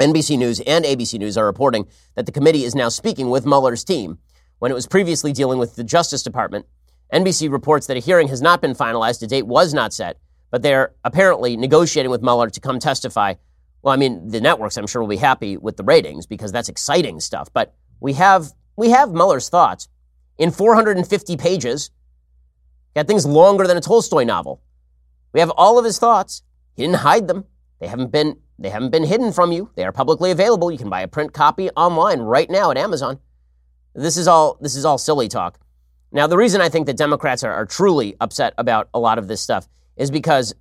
N B C News and A B C News are reporting that the committee is now speaking with Mueller's team when it was previously dealing with the Justice Department. N B C reports that a hearing has not been finalized. A date was not set, but they're apparently negotiating with Mueller to come testify. Well, I mean, the networks, I'm sure, will be happy with the ratings because that's exciting stuff. But we have we have Mueller's thoughts in four hundred fifty pages. That thing's longer than a Tolstoy novel. We have all of his thoughts. He didn't hide them. They haven't been they haven't been hidden from you. They are publicly available. You can buy a print copy online right now at Amazon. This is all this is all silly talk. Now, the reason I think that Democrats are, are truly upset about a lot of this stuff is because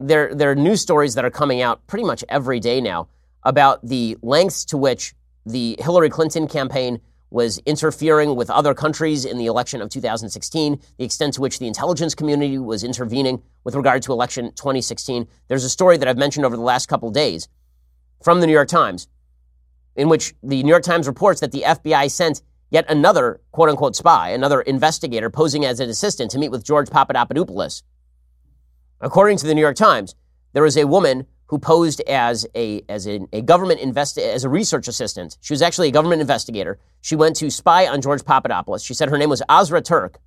there, there are news stories that are coming out pretty much every day now about the lengths to which the Hillary Clinton campaign was interfering with other countries in the election of two thousand sixteen, the extent to which the intelligence community was intervening with regard to election twenty sixteen. There's a story that I've mentioned over the last couple days from the New York Times, in which the New York Times reports that the F B I sent yet another quote-unquote spy, another investigator posing as an assistant to meet with George Papadopoulos. According to the New York Times, there was a woman who posed as a as a, a government invest as a research assistant. She was actually a government investigator. She went to spy on George Papadopoulos. She said her name was Azra Turk,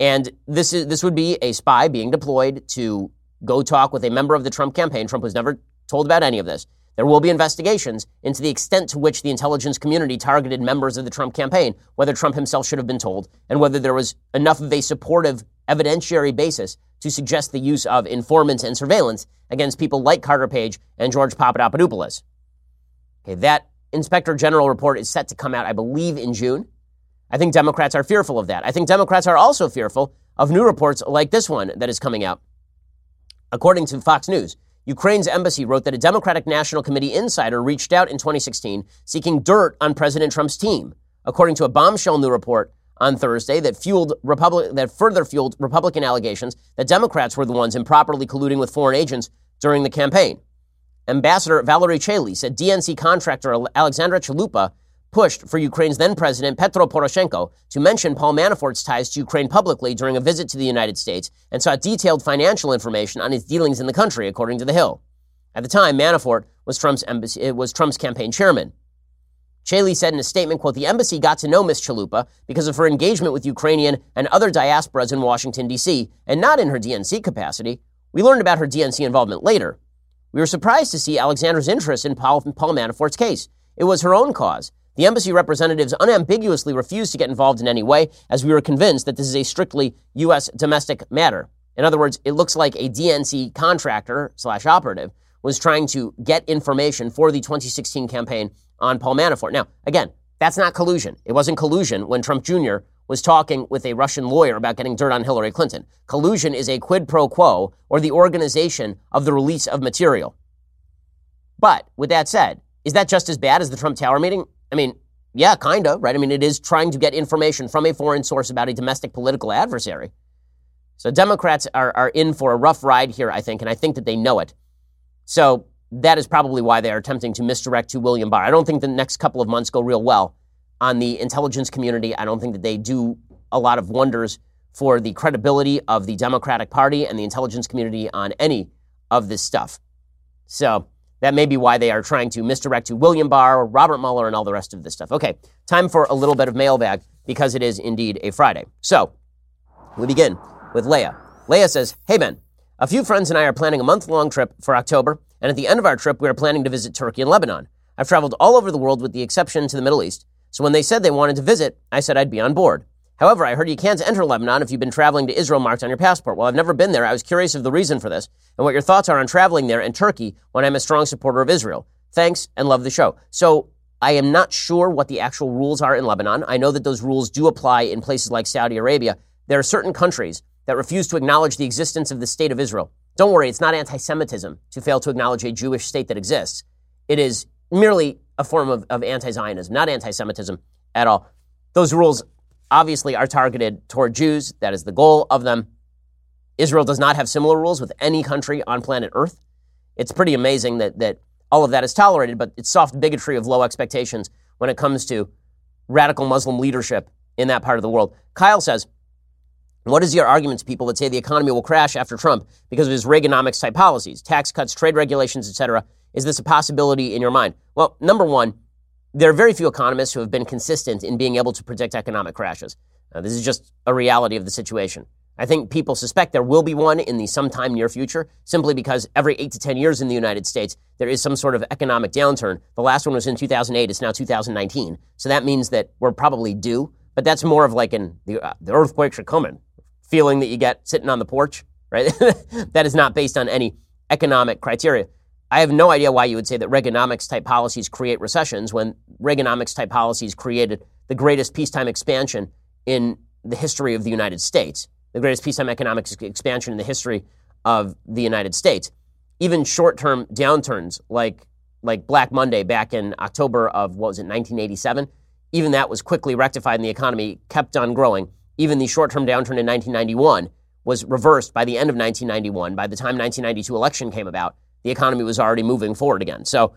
and this is this would be a spy being deployed to go talk with a member of the Trump campaign. Trump was never told about any of this. There will be investigations into the extent to which the intelligence community targeted members of the Trump campaign, whether Trump himself should have been told, and whether there was enough of a supportive evidentiary basis to suggest the use of informants and surveillance against people like Carter Page and George Papadopoulos. Okay, that Inspector General report is set to come out, I believe, in June. I think Democrats are fearful of that. I think Democrats are also fearful of new reports like this one that is coming out. According to Fox News, Ukraine's embassy wrote that a Democratic National Committee insider reached out in twenty sixteen seeking dirt on President Trump's team, according to a bombshell new report on Thursday that fueled Republic, that further fueled Republican allegations that Democrats were the ones improperly colluding with foreign agents during the campaign. Ambassador Valerie Chaley said D N C contractor Alexandra Chalupa pushed for Ukraine's then-president Petro Poroshenko to mention Paul Manafort's ties to Ukraine publicly during a visit to the United States and sought detailed financial information on his dealings in the country, according to The Hill. At the time, Manafort was Trump's, embassy, was Trump's campaign chairman. Chaley said in a statement, quote, the embassy got to know Miz Chalupa because of her engagement with Ukrainian and other diasporas in Washington, D C, and not in her D N C capacity. We learned about her D N C involvement later. We were surprised to see Alexander's interest in Paul, Paul Manafort's case. It was her own cause. The embassy representatives unambiguously refused to get involved in any way, as we were convinced that this is a strictly U S domestic matter. In other words, it looks like a D N C contractor slash operative was trying to get information for the twenty sixteen campaign on Paul Manafort. Now, again, that's not collusion. It wasn't collusion when Trump Junior was talking with a Russian lawyer about getting dirt on Hillary Clinton. Collusion is a quid pro quo, or the organization of the release of material. But with that said, is that just as bad as the Trump Tower meeting? I mean, yeah, kind of, right? I mean, it is trying to get information from a foreign source about a domestic political adversary. So Democrats are, are in for a rough ride here, I think, and I think that they know it. So that is probably why they are attempting to misdirect to William Barr. I don't think the next couple of months go real well on the intelligence community. I don't think that they do a lot of wonders for the credibility of the Democratic Party and the intelligence community on any of this stuff. So that may be why they are trying to misdirect to William Barr or Robert Mueller and all the rest of this stuff. Okay, time for a little bit of mailbag because it is indeed a Friday. So we begin with Leah. Leah says, hey, Ben, a few friends and I are planning a month-long trip for October, and at the end of our trip, we are planning to visit Turkey and Lebanon. I've traveled all over the world with the exception to the Middle East, so when they said they wanted to visit, I said I'd be on board. However, I heard you can't enter Lebanon if you've been traveling to Israel marked on your passport. Well, I've never been there. I was curious of the reason for this and what your thoughts are on traveling there and Turkey when I'm a strong supporter of Israel. Thanks and love the show. So I am not sure what the actual rules are in Lebanon. I know that those rules do apply in places like Saudi Arabia. There are certain countries that refuse to acknowledge the existence of the state of Israel. Don't worry, it's not anti-Semitism to fail to acknowledge a Jewish state that exists. It is merely a form of, of anti-Zionism, not anti-Semitism at all. Those rules obviously are targeted toward Jews. That is the goal of them. Israel does not have similar rules with any country on planet Earth. It's pretty amazing that that all of that is tolerated, but it's soft bigotry of low expectations when it comes to radical Muslim leadership in that part of the world. Kyle says, what is your argument to people that say the economy will crash after Trump because of his Reaganomics-type policies, tax cuts, trade regulations, et cetera? Is this a possibility in your mind? Well, number one, there are very few economists who have been consistent in being able to predict economic crashes. Uh, this is just a reality of the situation. I think people suspect there will be one in the sometime near future, simply because every eight to ten years in the United States, there is some sort of economic downturn. The last one was in two thousand eight. It's now two thousand nineteen. So that means that we're probably due, but that's more of like an, the, uh, the earthquakes are coming feeling that you get sitting on the porch, right? That is not based on any economic criteria. I have no idea why you would say that Reaganomics-type policies create recessions when Reaganomics-type policies created the greatest peacetime expansion in the history of the United States, the greatest peacetime economic expansion in the history of the United States. Even short-term downturns like, like Black Monday back in October of, what was it, nineteen eighty-seven, even that was quickly rectified and the economy kept on growing. Even the short-term downturn in nineteen ninety-one was reversed by the end of nineteen ninety-one. By the time nineteen ninety-two election came about, the economy was already moving forward again. So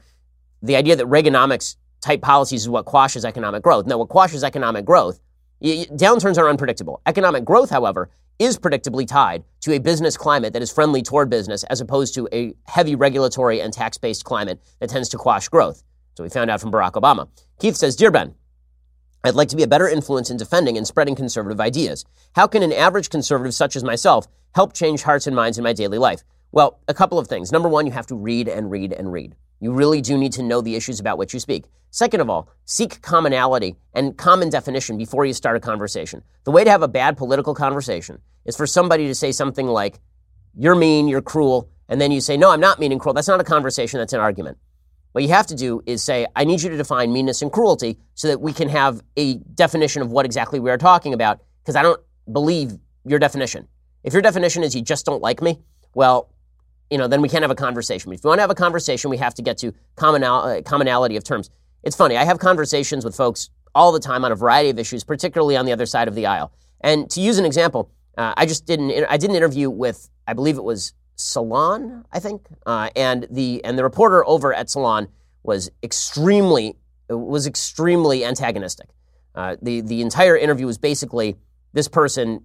the idea that Reaganomics-type policies is what quashes economic growth. Now, what quashes economic growth, downturns are unpredictable. Economic growth, however, is predictably tied to a business climate that is friendly toward business as opposed to a heavy regulatory and tax-based climate that tends to quash growth. So we found out from Barack Obama. Keith says, Dear Ben, I'd like to be a better influence in defending and spreading conservative ideas. How can an average conservative such as myself help change hearts and minds in my daily life? Well, a couple of things. Number one, you have to read and read and read. You really do need to know the issues about which you speak. Second of all, seek commonality and common definition before you start a conversation. The way to have a bad political conversation is for somebody to say something like, you're mean, you're cruel, and then you say, no, I'm not mean and cruel. That's not a conversation, that's an argument. What you have to do is say, I need you to define meanness and cruelty so that we can have a definition of what exactly we are talking about, because I don't believe your definition. If your definition is you just don't like me, well, you know, then we can't have a conversation. But if you want to have a conversation, we have to get to commonal- commonality of terms. It's funny. I have conversations with folks all the time on a variety of issues, particularly on the other side of the aisle. And to use an example, uh, I just did an, I did an interview with, I believe it was Salon, I think. Uh, and the and the reporter over at Salon was extremely, was extremely antagonistic. Uh, the, the entire interview was basically this person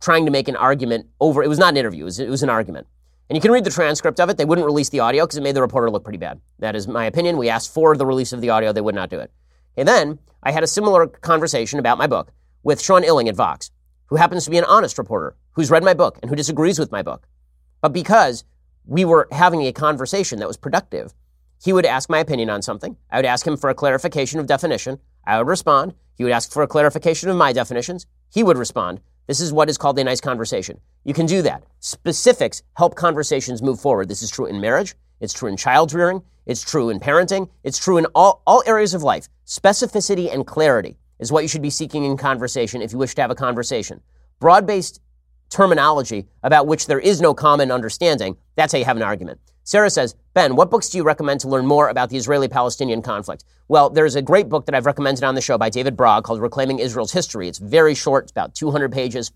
trying to make an argument over, it was not an interview, it was, it was an argument. And you can read the transcript of it. They wouldn't release the audio because it made the reporter look pretty bad. That is my opinion. We asked for the release of the audio. They would not do it. And then I had a similar conversation about my book with Sean Illing at Vox, who happens to be an honest reporter, who's read my book and who disagrees with my book. But because we were having a conversation that was productive, he would ask my opinion on something. I would ask him for a clarification of definition. I would respond. He would ask for a clarification of my definitions. He would respond. This is what is called a nice conversation. You can do that. Specifics help conversations move forward. This is true in marriage. It's true in child rearing. It's true in parenting. It's true in all, all areas of life. Specificity and clarity is what you should be seeking in conversation if you wish to have a conversation. Broad-based terminology about which there is no common understanding, that's how you have an argument. Sarah says, Ben, what books do you recommend to learn more about the Israeli-Palestinian conflict? Well, there's a great book that I've recommended on the show by David Brog called Reclaiming Israel's History. It's very short. It's about two hundred pages.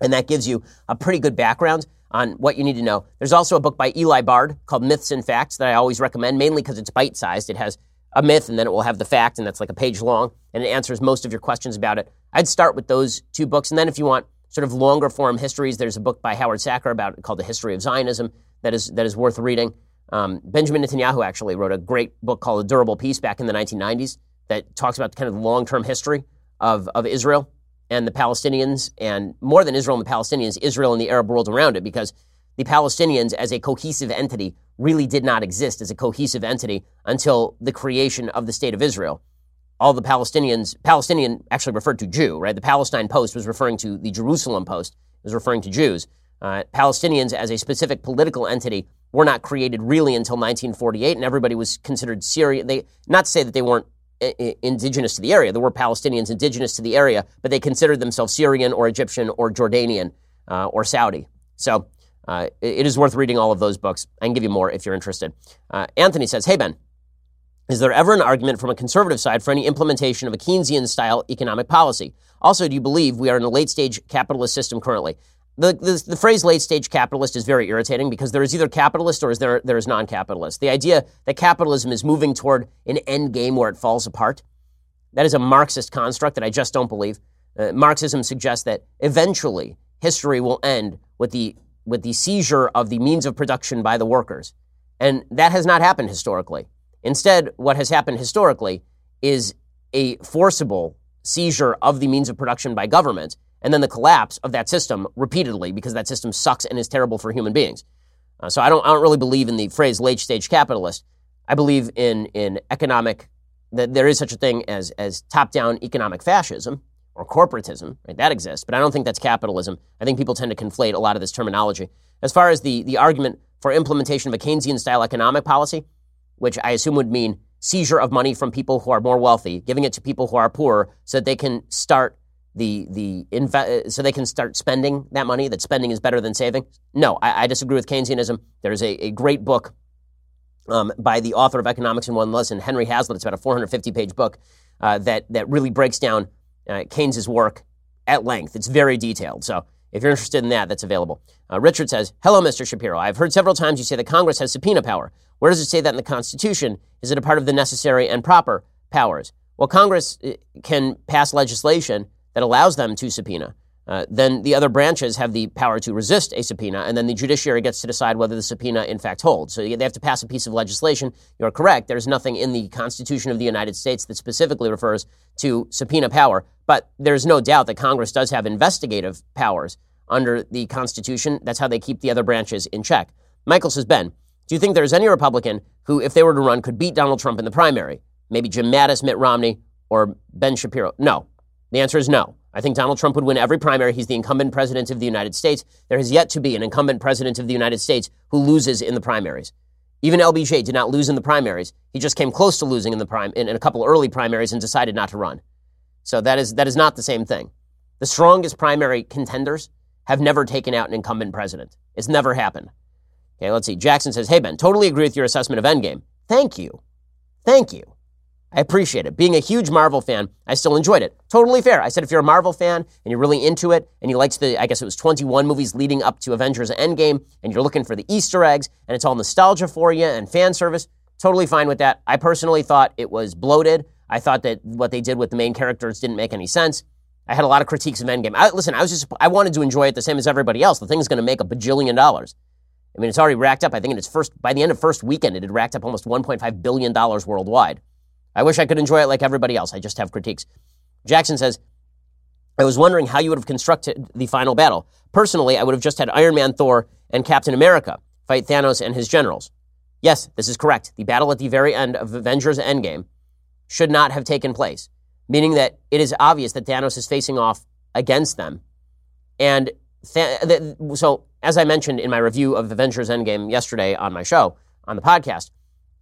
And that gives you a pretty good background on what you need to know. There's also a book by Eli Bard called Myths and Facts that I always recommend, mainly because it's bite-sized. It has a myth, and then it will have the fact, and that's like a page long, and it answers most of your questions about it. I'd start with those two books. And then if you want sort of longer-form histories, there's a book by Howard Sacker about called The History of Zionism. That is that is worth reading. Um, Benjamin Netanyahu actually wrote a great book called A Durable Peace back in the nineteen nineties that talks about kind of the long-term history of, of Israel and the Palestinians, and more than Israel and the Palestinians, Israel and the Arab world around it, because the Palestinians as a cohesive entity really did not exist as a cohesive entity until the creation of the State of Israel. All the Palestinians, Palestinian actually referred to Jew, right? The Palestine Post was referring to the Jerusalem Post, was referring to Jews. Uh, Palestinians as a specific political entity were not created really until nineteen forty-eight, and everybody was considered Syrian. They, not to say that they weren't I- I- indigenous to the area. There were Palestinians indigenous to the area, but they considered themselves Syrian or Egyptian or Jordanian uh, or Saudi. So uh, it is worth reading all of those books. I can give you more if you're interested. Uh, Anthony says, Hey, Ben, is there ever an argument from a conservative side for any implementation of a Keynesian-style economic policy? Also, do you believe we are in a late-stage capitalist system currently? The, the, the phrase late-stage capitalist is very irritating because there is either capitalist or is there, there is non-capitalist. The idea that capitalism is moving toward an end game where it falls apart, that is a Marxist construct that I just don't believe. Uh, Marxism suggests that eventually history will end with the, with the seizure of the means of production by the workers. And that has not happened historically. Instead, what has happened historically is a forcible seizure of the means of production by government, and then the collapse of that system repeatedly because that system sucks and is terrible for human beings. Uh, so I don't I don't really believe in the phrase late-stage capitalist. I believe in in economic, that there is such a thing as as top-down economic fascism or corporatism, right? That exists, but I don't think that's capitalism. I think people tend to conflate a lot of this terminology. As far as the, the argument for implementation of a Keynesian-style economic policy, which I assume would mean seizure of money from people who are more wealthy, giving it to people who are poorer so that they can start the the inve- so they can start spending that money, that spending is better than saving. No, I, I disagree with Keynesianism. There's a, a great book um, by the author of Economics in One Lesson, Henry Hazlitt. It's about a four hundred fifty page book uh, that, that really breaks down uh, Keynes' work at length. It's very detailed. So if you're interested in that, that's available. Uh, Richard says, hello, Mister Shapiro. I've heard several times you say that Congress has subpoena power. Where does it say that in the Constitution? Is it a part of the necessary and proper powers? Well, Congress can pass legislation that allows them to subpoena. Uh, then the other branches have the power to resist a subpoena, and then the judiciary gets to decide whether the subpoena in fact holds. So they have to pass a piece of legislation. You're correct. There's nothing in the Constitution of the United States that specifically refers to subpoena power, but there's no doubt that Congress does have investigative powers under the Constitution. That's how they keep the other branches in check. Michael says, Ben, do you think there's any Republican who, if they were to run, could beat Donald Trump in the primary? Maybe Jim Mattis, Mitt Romney, or Ben Shapiro? No. The answer is no. I think Donald Trump would win every primary. He's the incumbent president of the United States. There has yet to be an incumbent president of the United States who loses in the primaries. Even L B J did not lose in the primaries. He just came close to losing in the prime in, in a couple early primaries and decided not to run. So that is that is not the same thing. The strongest primary contenders have never taken out an incumbent president. It's never happened. Okay, let's see. Jackson says, hey, Ben, totally agree with your assessment of Endgame. Thank you. Thank you. I appreciate it. Being a huge Marvel fan, I still enjoyed it. Totally fair. I said if you're a Marvel fan and you're really into it and you liked the, I guess it was twenty-one movies leading up to Avengers Endgame and you're looking for the Easter eggs and it's all nostalgia for you and fan service, totally fine with that. I personally thought it was bloated. I thought that what they did with the main characters didn't make any sense. I had a lot of critiques of Endgame. I, listen, I was just, I wanted to enjoy it the same as everybody else. The thing's going to make a bajillion dollars. I mean, it's already racked up. I think in its first, by the end of first weekend, it had racked up almost one point five billion dollars worldwide. I wish I could enjoy it like everybody else. I just have critiques. Jackson says, I was wondering how you would have constructed the final battle. Personally, I would have just had Iron Man, Thor, and Captain America fight Thanos and his generals. Yes, this is correct. The battle at the very end of Avengers Endgame should not have taken place, meaning that it is obvious that Thanos is facing off against them. And Th- th- so, as I mentioned in my review of Avengers Endgame yesterday on my show, on the podcast,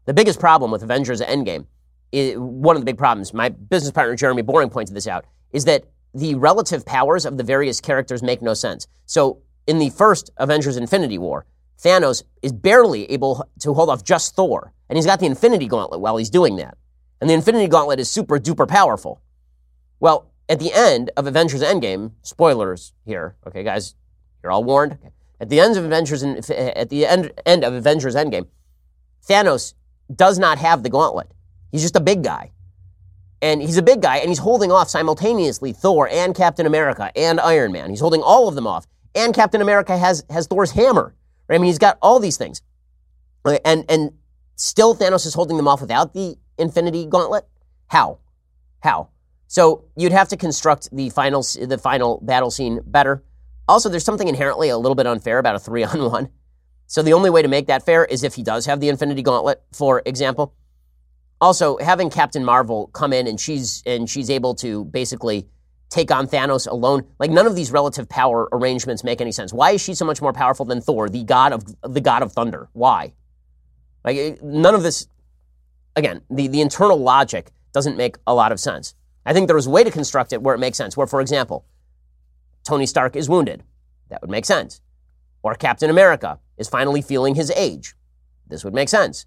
the biggest problem with Avengers Endgame, It, one of the big problems, my business partner Jeremy Boring pointed this out, is that the relative powers of the various characters make no sense. So in the first Avengers Infinity War, Thanos is barely able to hold off just Thor, and he's got the Infinity Gauntlet while he's doing that. And the Infinity Gauntlet is super duper powerful. Well, at the end of Avengers Endgame, spoilers here, okay guys, you're all warned. Okay. At the end of Avengers at the end, end of Avengers Endgame, Thanos does not have the gauntlet. He's just a big guy. And he's a big guy, and he's holding off simultaneously Thor and Captain America and Iron Man. He's holding all of them off. And Captain America has has Thor's hammer. Right? I mean, he's got all these things. And, and still Thanos is holding them off without the Infinity Gauntlet? How? How? So you'd have to construct the final, the final battle scene better. Also, there's something inherently a little bit unfair about a three-on-one. So the only way to make that fair is if he does have the Infinity Gauntlet, for example. Also, having Captain Marvel come in and she's and she's able to basically take on Thanos alone, like none of these relative power arrangements make any sense. Why is she so much more powerful than Thor, the god of the god of thunder? Why? Like none of this. Again, the, the internal logic doesn't make a lot of sense. I think there is a way to construct it where it makes sense. Where, for example, Tony Stark is wounded, that would make sense. Or Captain America is finally feeling his age, this would make sense.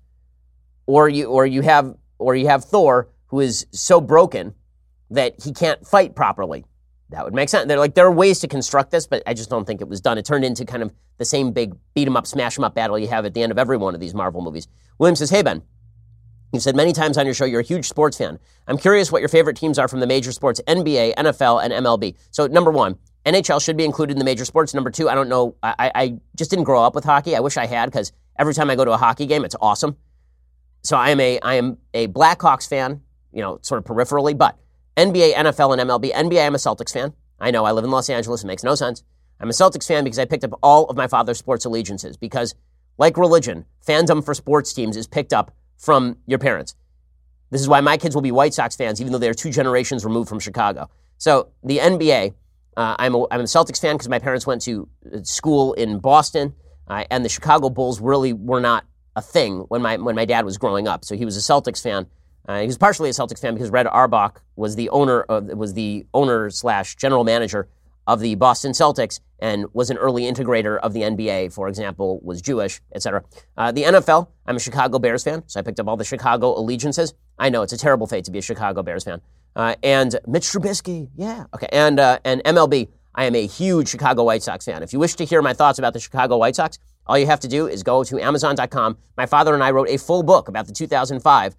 Or you, or you have, or you have Thor, who is so broken that he can't fight properly. that would make sense. They're like, there are ways to construct this, but I just don't think it was done. It turned into kind of the same big beat-em-up, smash-em-up battle you have at the end of every one of these Marvel movies. William says, hey, Ben, you've said many times on your show you're a huge sports fan. I'm curious what your favorite teams are from the major sports, N B A, N F L, and M L B. So, number one, N H L should be included in the major sports. Number two, I don't know. I, I just didn't grow up with hockey. I wish I had, because every time I go to a hockey game, it's awesome. So I am a I am a Blackhawks fan, you know, sort of peripherally, but N B A, N F L, and M L B. N B A, I'm a Celtics fan. I know, I live in Los Angeles. It makes no sense. I'm a Celtics fan because I picked up all of my father's sports allegiances, because like religion, fandom for sports teams is picked up from your parents. This is why my kids will be White Sox fans, even though they are two generations removed from Chicago. So the N B A, uh, I'm, a, I'm a Celtics fan because my parents went to school in Boston, uh, and the Chicago Bulls really were not a thing when my when my dad was growing up. So he was a Celtics fan. Uh, he was partially a Celtics fan because Red Auerbach was the owner of, was the owner slash general manager of the Boston Celtics and was an early integrator of the N B A, for example, was Jewish, et cetera. Uh, the N F L, I'm a Chicago Bears fan, so I picked up all the Chicago allegiances. I know, it's a terrible fate to be a Chicago Bears fan. Uh, and Mitch Trubisky, yeah. Okay, and, uh, and M L B, I am a huge Chicago White Sox fan. If you wish to hear my thoughts about the Chicago White Sox, all you have to do is go to Amazon dot com. My father and I wrote a full book about the two thousand five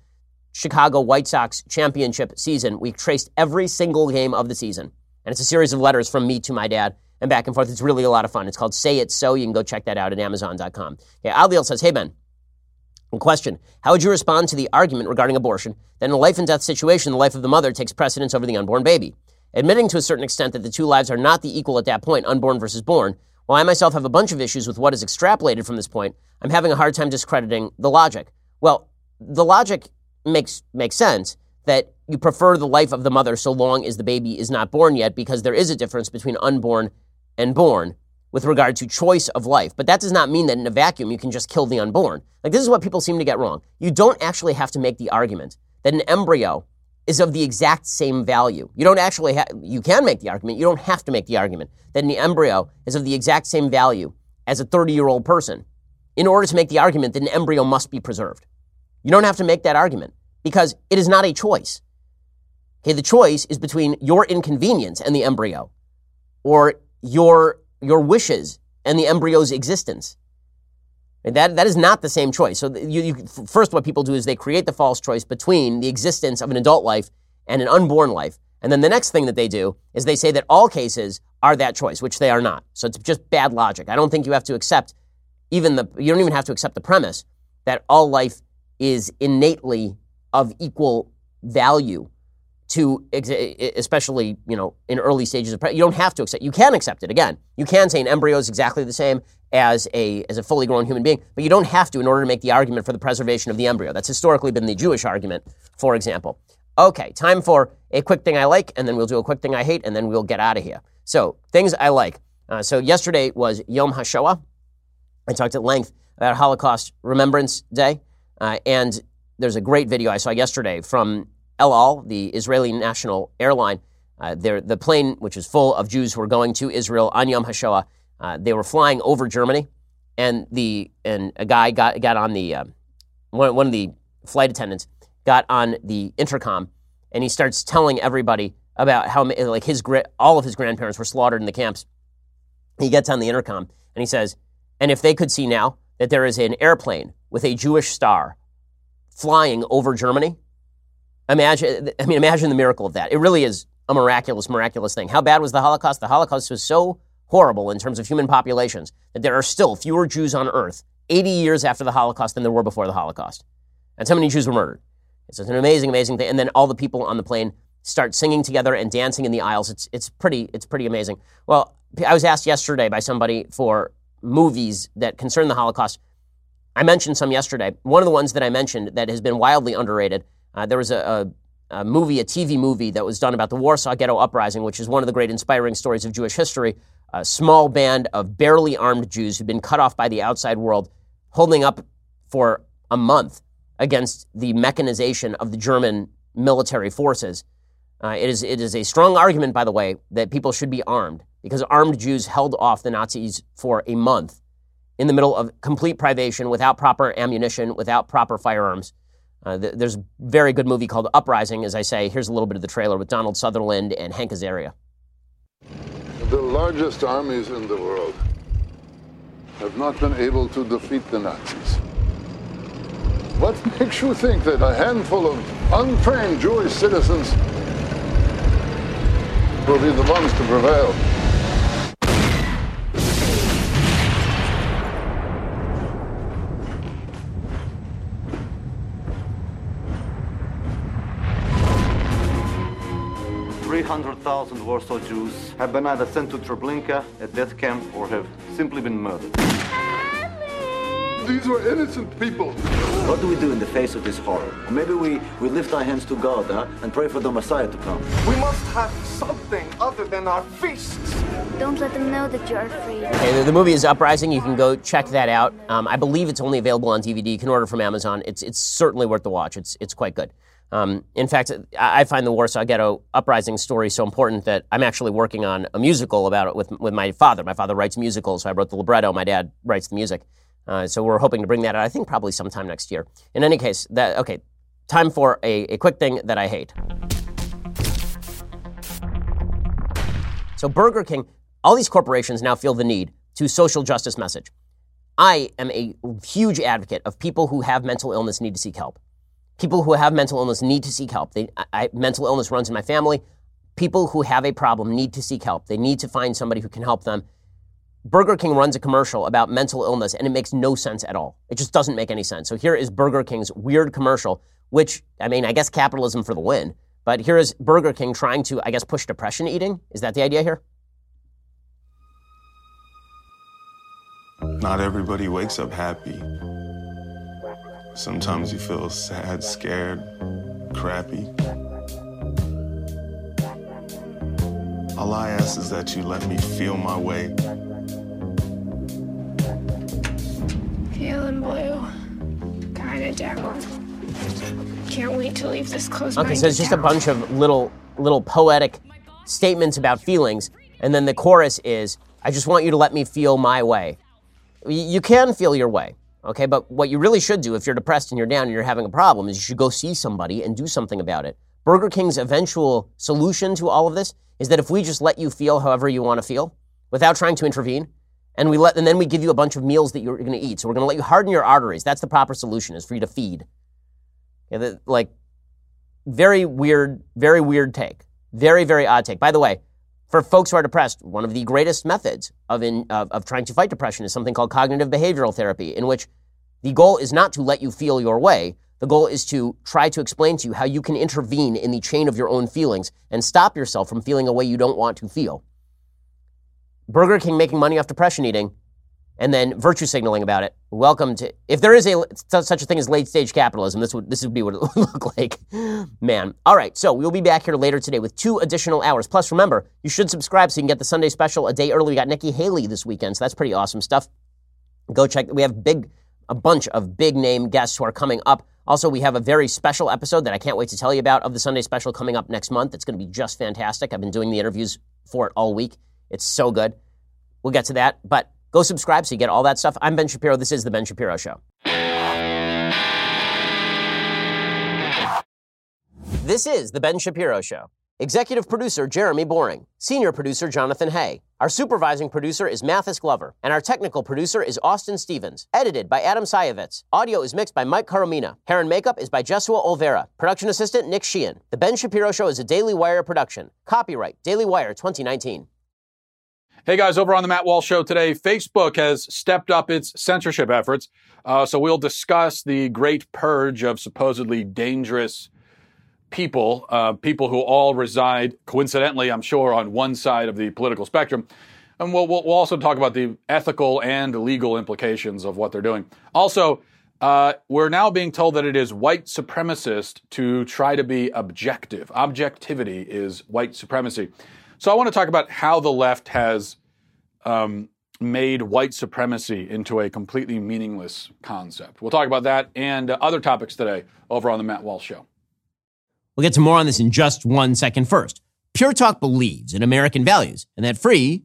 Chicago White Sox championship season. We traced every single game of the season. And it's a series of letters from me to my dad and back and forth. It's really a lot of fun. It's called Say It So. You can go check that out at Amazon dot com. Okay, Adil says, hey, Ben, question. How would you respond to the argument regarding abortion that in a life and death situation, the life of the mother takes precedence over the unborn baby? Admitting to a certain extent that the two lives are not the equal at that point, unborn versus born, while I myself have a bunch of issues with what is extrapolated from this point, I'm having a hard time discrediting the logic. Well, the logic makes makes sense that you prefer the life of the mother so long as the baby is not born yet, because there is a difference between unborn and born with regard to choice of life. But that does not mean that in a vacuum you can just kill the unborn. Like, this is what people seem to get wrong. You don't actually have to make the argument that an embryo is of the exact same value. You don't actually have, you can make the argument, you don't have to make the argument that an embryo is of the exact same value as a thirty-year-old person in order to make the argument that an embryo must be preserved. You don't have to make that argument because it is not a choice. Okay, the choice is between your inconvenience and the embryo, or your your wishes and the embryo's existence. And that, that is not the same choice. So you, you, first, what people do is they create the false choice between the existence of an adult life and an unborn life. And then the next thing that they do is they say that all cases are that choice, which they are not. So it's just bad logic. I don't think you have to accept even the, you don't even have to accept the premise that all life is innately of equal value to, especially, you know, in early stages of, you don't have to accept, you can accept it. Again, you can say an embryo is exactly the same as a as a fully grown human being, but you don't have to in order to make the argument for the preservation of the embryo. That's historically been the Jewish argument, for example. Okay, time for a quick thing I like, and then we'll do a quick thing I hate, and then we'll get out of here. So, things I like. Uh, so yesterday was Yom HaShoah. I talked at length about Holocaust Remembrance Day, uh, and there's a great video I saw yesterday from El Al, the Israeli national airline. Uh, the plane, which is full of Jews who are going to Israel on Yom HaShoah, uh, they were flying over Germany, and the and a guy got got on the uh, one one of the flight attendants got on the intercom, and he starts telling everybody about how like his all of his grandparents were slaughtered in the camps. He gets on the intercom and he says, "And if they could see now that there is an airplane with a Jewish star flying over Germany." Imagine, I mean, imagine the miracle of that. It really is a miraculous, miraculous thing. How bad was the Holocaust? The Holocaust was so horrible in terms of human populations that there are still fewer Jews on earth eighty years after the Holocaust than there were before the Holocaust. That's how many Jews were murdered. So it's an amazing, amazing thing. And then all the people on the plane start singing together and dancing in the aisles. It's it's pretty it's pretty amazing. Well, I was asked yesterday by somebody for movies that concern the Holocaust. I mentioned some yesterday. One of the ones that I mentioned that has been wildly underrated. Uh, there was a, a, a movie, a T V movie that was done about the Warsaw Ghetto Uprising, which is one of the great inspiring stories of Jewish history. A small band of barely armed Jews who'd been cut off by the outside world, holding up for a month against the mechanization of the German military forces. Uh, it is it is a strong argument, by the way, that people should be armed, because armed Jews held off the Nazis for a month in the middle of complete privation, without proper ammunition, without proper firearms. Uh, th- there's a very good movie called Uprising, as I say. Here's a little bit of the trailer with Donald Sutherland and Hank Azaria. largest armies in the world have not been able to defeat the Nazis. What makes you think that a handful of untrained Jewish citizens will be the ones to prevail? three hundred thousand Warsaw Jews have been either sent to Treblinka, a death camp, or have simply been murdered. These were innocent people. What do we do in the face of this horror? Or maybe we, we lift our hands to God huh, and pray for the Messiah to come. We must have something other than our fists. Don't let them know that you're free. And the movie is Uprising. You can go check that out. Um, I believe it's only available on D V D. You can order from Amazon. It's, it's certainly worth the watch. It's, it's quite good. Um, in fact, I find the Warsaw Ghetto Uprising story so important that I'm actually working on a musical about it with with my father. My father writes musicals, so I wrote the libretto. My dad writes the music. Uh, so we're hoping to bring that out, I think, probably sometime next year. In any case, that okay, time for a, a quick thing that I hate. So Burger King, all these corporations now feel the need to social justice message. I am a huge advocate of people who have mental illness need to seek help. People who have mental illness need to seek help. They, I, mental illness runs in my family. People who have a problem need to seek help. They need to find somebody who can help them. Burger King runs a commercial about mental illness, and it makes no sense at all. It just doesn't make any sense. So here is Burger King's weird commercial, which, I mean, I guess capitalism for the win. But here is Burger King trying to, I guess, push depression eating. Is that the idea here? Not everybody wakes up happy. Sometimes you feel sad, scared, crappy. All I ask is that you let me feel my way. Feeling blue, kinda down. Can't wait to leave this close. Okay, so it's just a bunch of little, little poetic statements about feelings, and then the chorus is, "I just want you to let me feel my way." You can feel your way. Okay, but what you really should do if you're depressed and you're down and you're having a problem is you should go see somebody and do something about it. Burger King's eventual solution to all of this is that if we just let you feel however you want to feel without trying to intervene, and we let and then we give you a bunch of meals that you're going to eat. So we're going to let you harden your arteries. That's the proper solution, is for you to feed. Yeah, the, like, very weird, very weird take. Very, very odd take. By the way, for folks who are depressed, one of the greatest methods of, in, of, of trying to fight depression is something called cognitive behavioral therapy, in which the goal is not to let you feel your way. The goal is to try to explain to you how you can intervene in the chain of your own feelings and stop yourself from feeling a way you don't want to feel. Burger King making money off depression eating and then virtue signaling about it. Welcome to, if there is a such a thing as late stage capitalism, this would this would be what it would look like, man. All right, so we'll be back here later today with two additional hours. Plus, remember, you should subscribe so you can get the Sunday special a day early. We got Nikki Haley this weekend, so that's pretty awesome stuff. Go check. We have big, a bunch of big name guests who are coming up. Also, we have a very special episode that I can't wait to tell you about of the Sunday special coming up next month. It's going to be just fantastic. I've been doing the interviews for it all week. It's so good. We'll get to that, but go subscribe so you get all that stuff. I'm Ben Shapiro. This is The Ben Shapiro Show. This is The Ben Shapiro Show. Executive producer Jeremy Boring. Senior producer Jonathan Hay. Our supervising producer is Mathis Glover. And our technical producer is Austin Stevens. Edited by Adam Sayevitz. Audio is mixed by Mike Caromina. Hair and makeup is by Jesua Olvera. Production assistant Nick Sheehan. The Ben Shapiro Show is a Daily Wire production. Copyright Daily Wire twenty nineteen. Hey guys, over on the Matt Walsh Show today, Facebook has stepped up its censorship efforts. Uh, so we'll discuss the great purge of supposedly dangerous people, uh, people who all reside, coincidentally, I'm sure, on one side of the political spectrum. And we'll, we'll, we'll also talk about the ethical and legal implications of what they're doing. Also, uh, we're now being told that it is white supremacist to try to be objective. Objectivity is white supremacy. So I want to talk about how the left has um, made white supremacy into a completely meaningless concept. We'll talk about that and uh, other topics today over on The Matt Walsh Show. We'll get to more on this in just one second. First, Pure Talk believes in American values and that free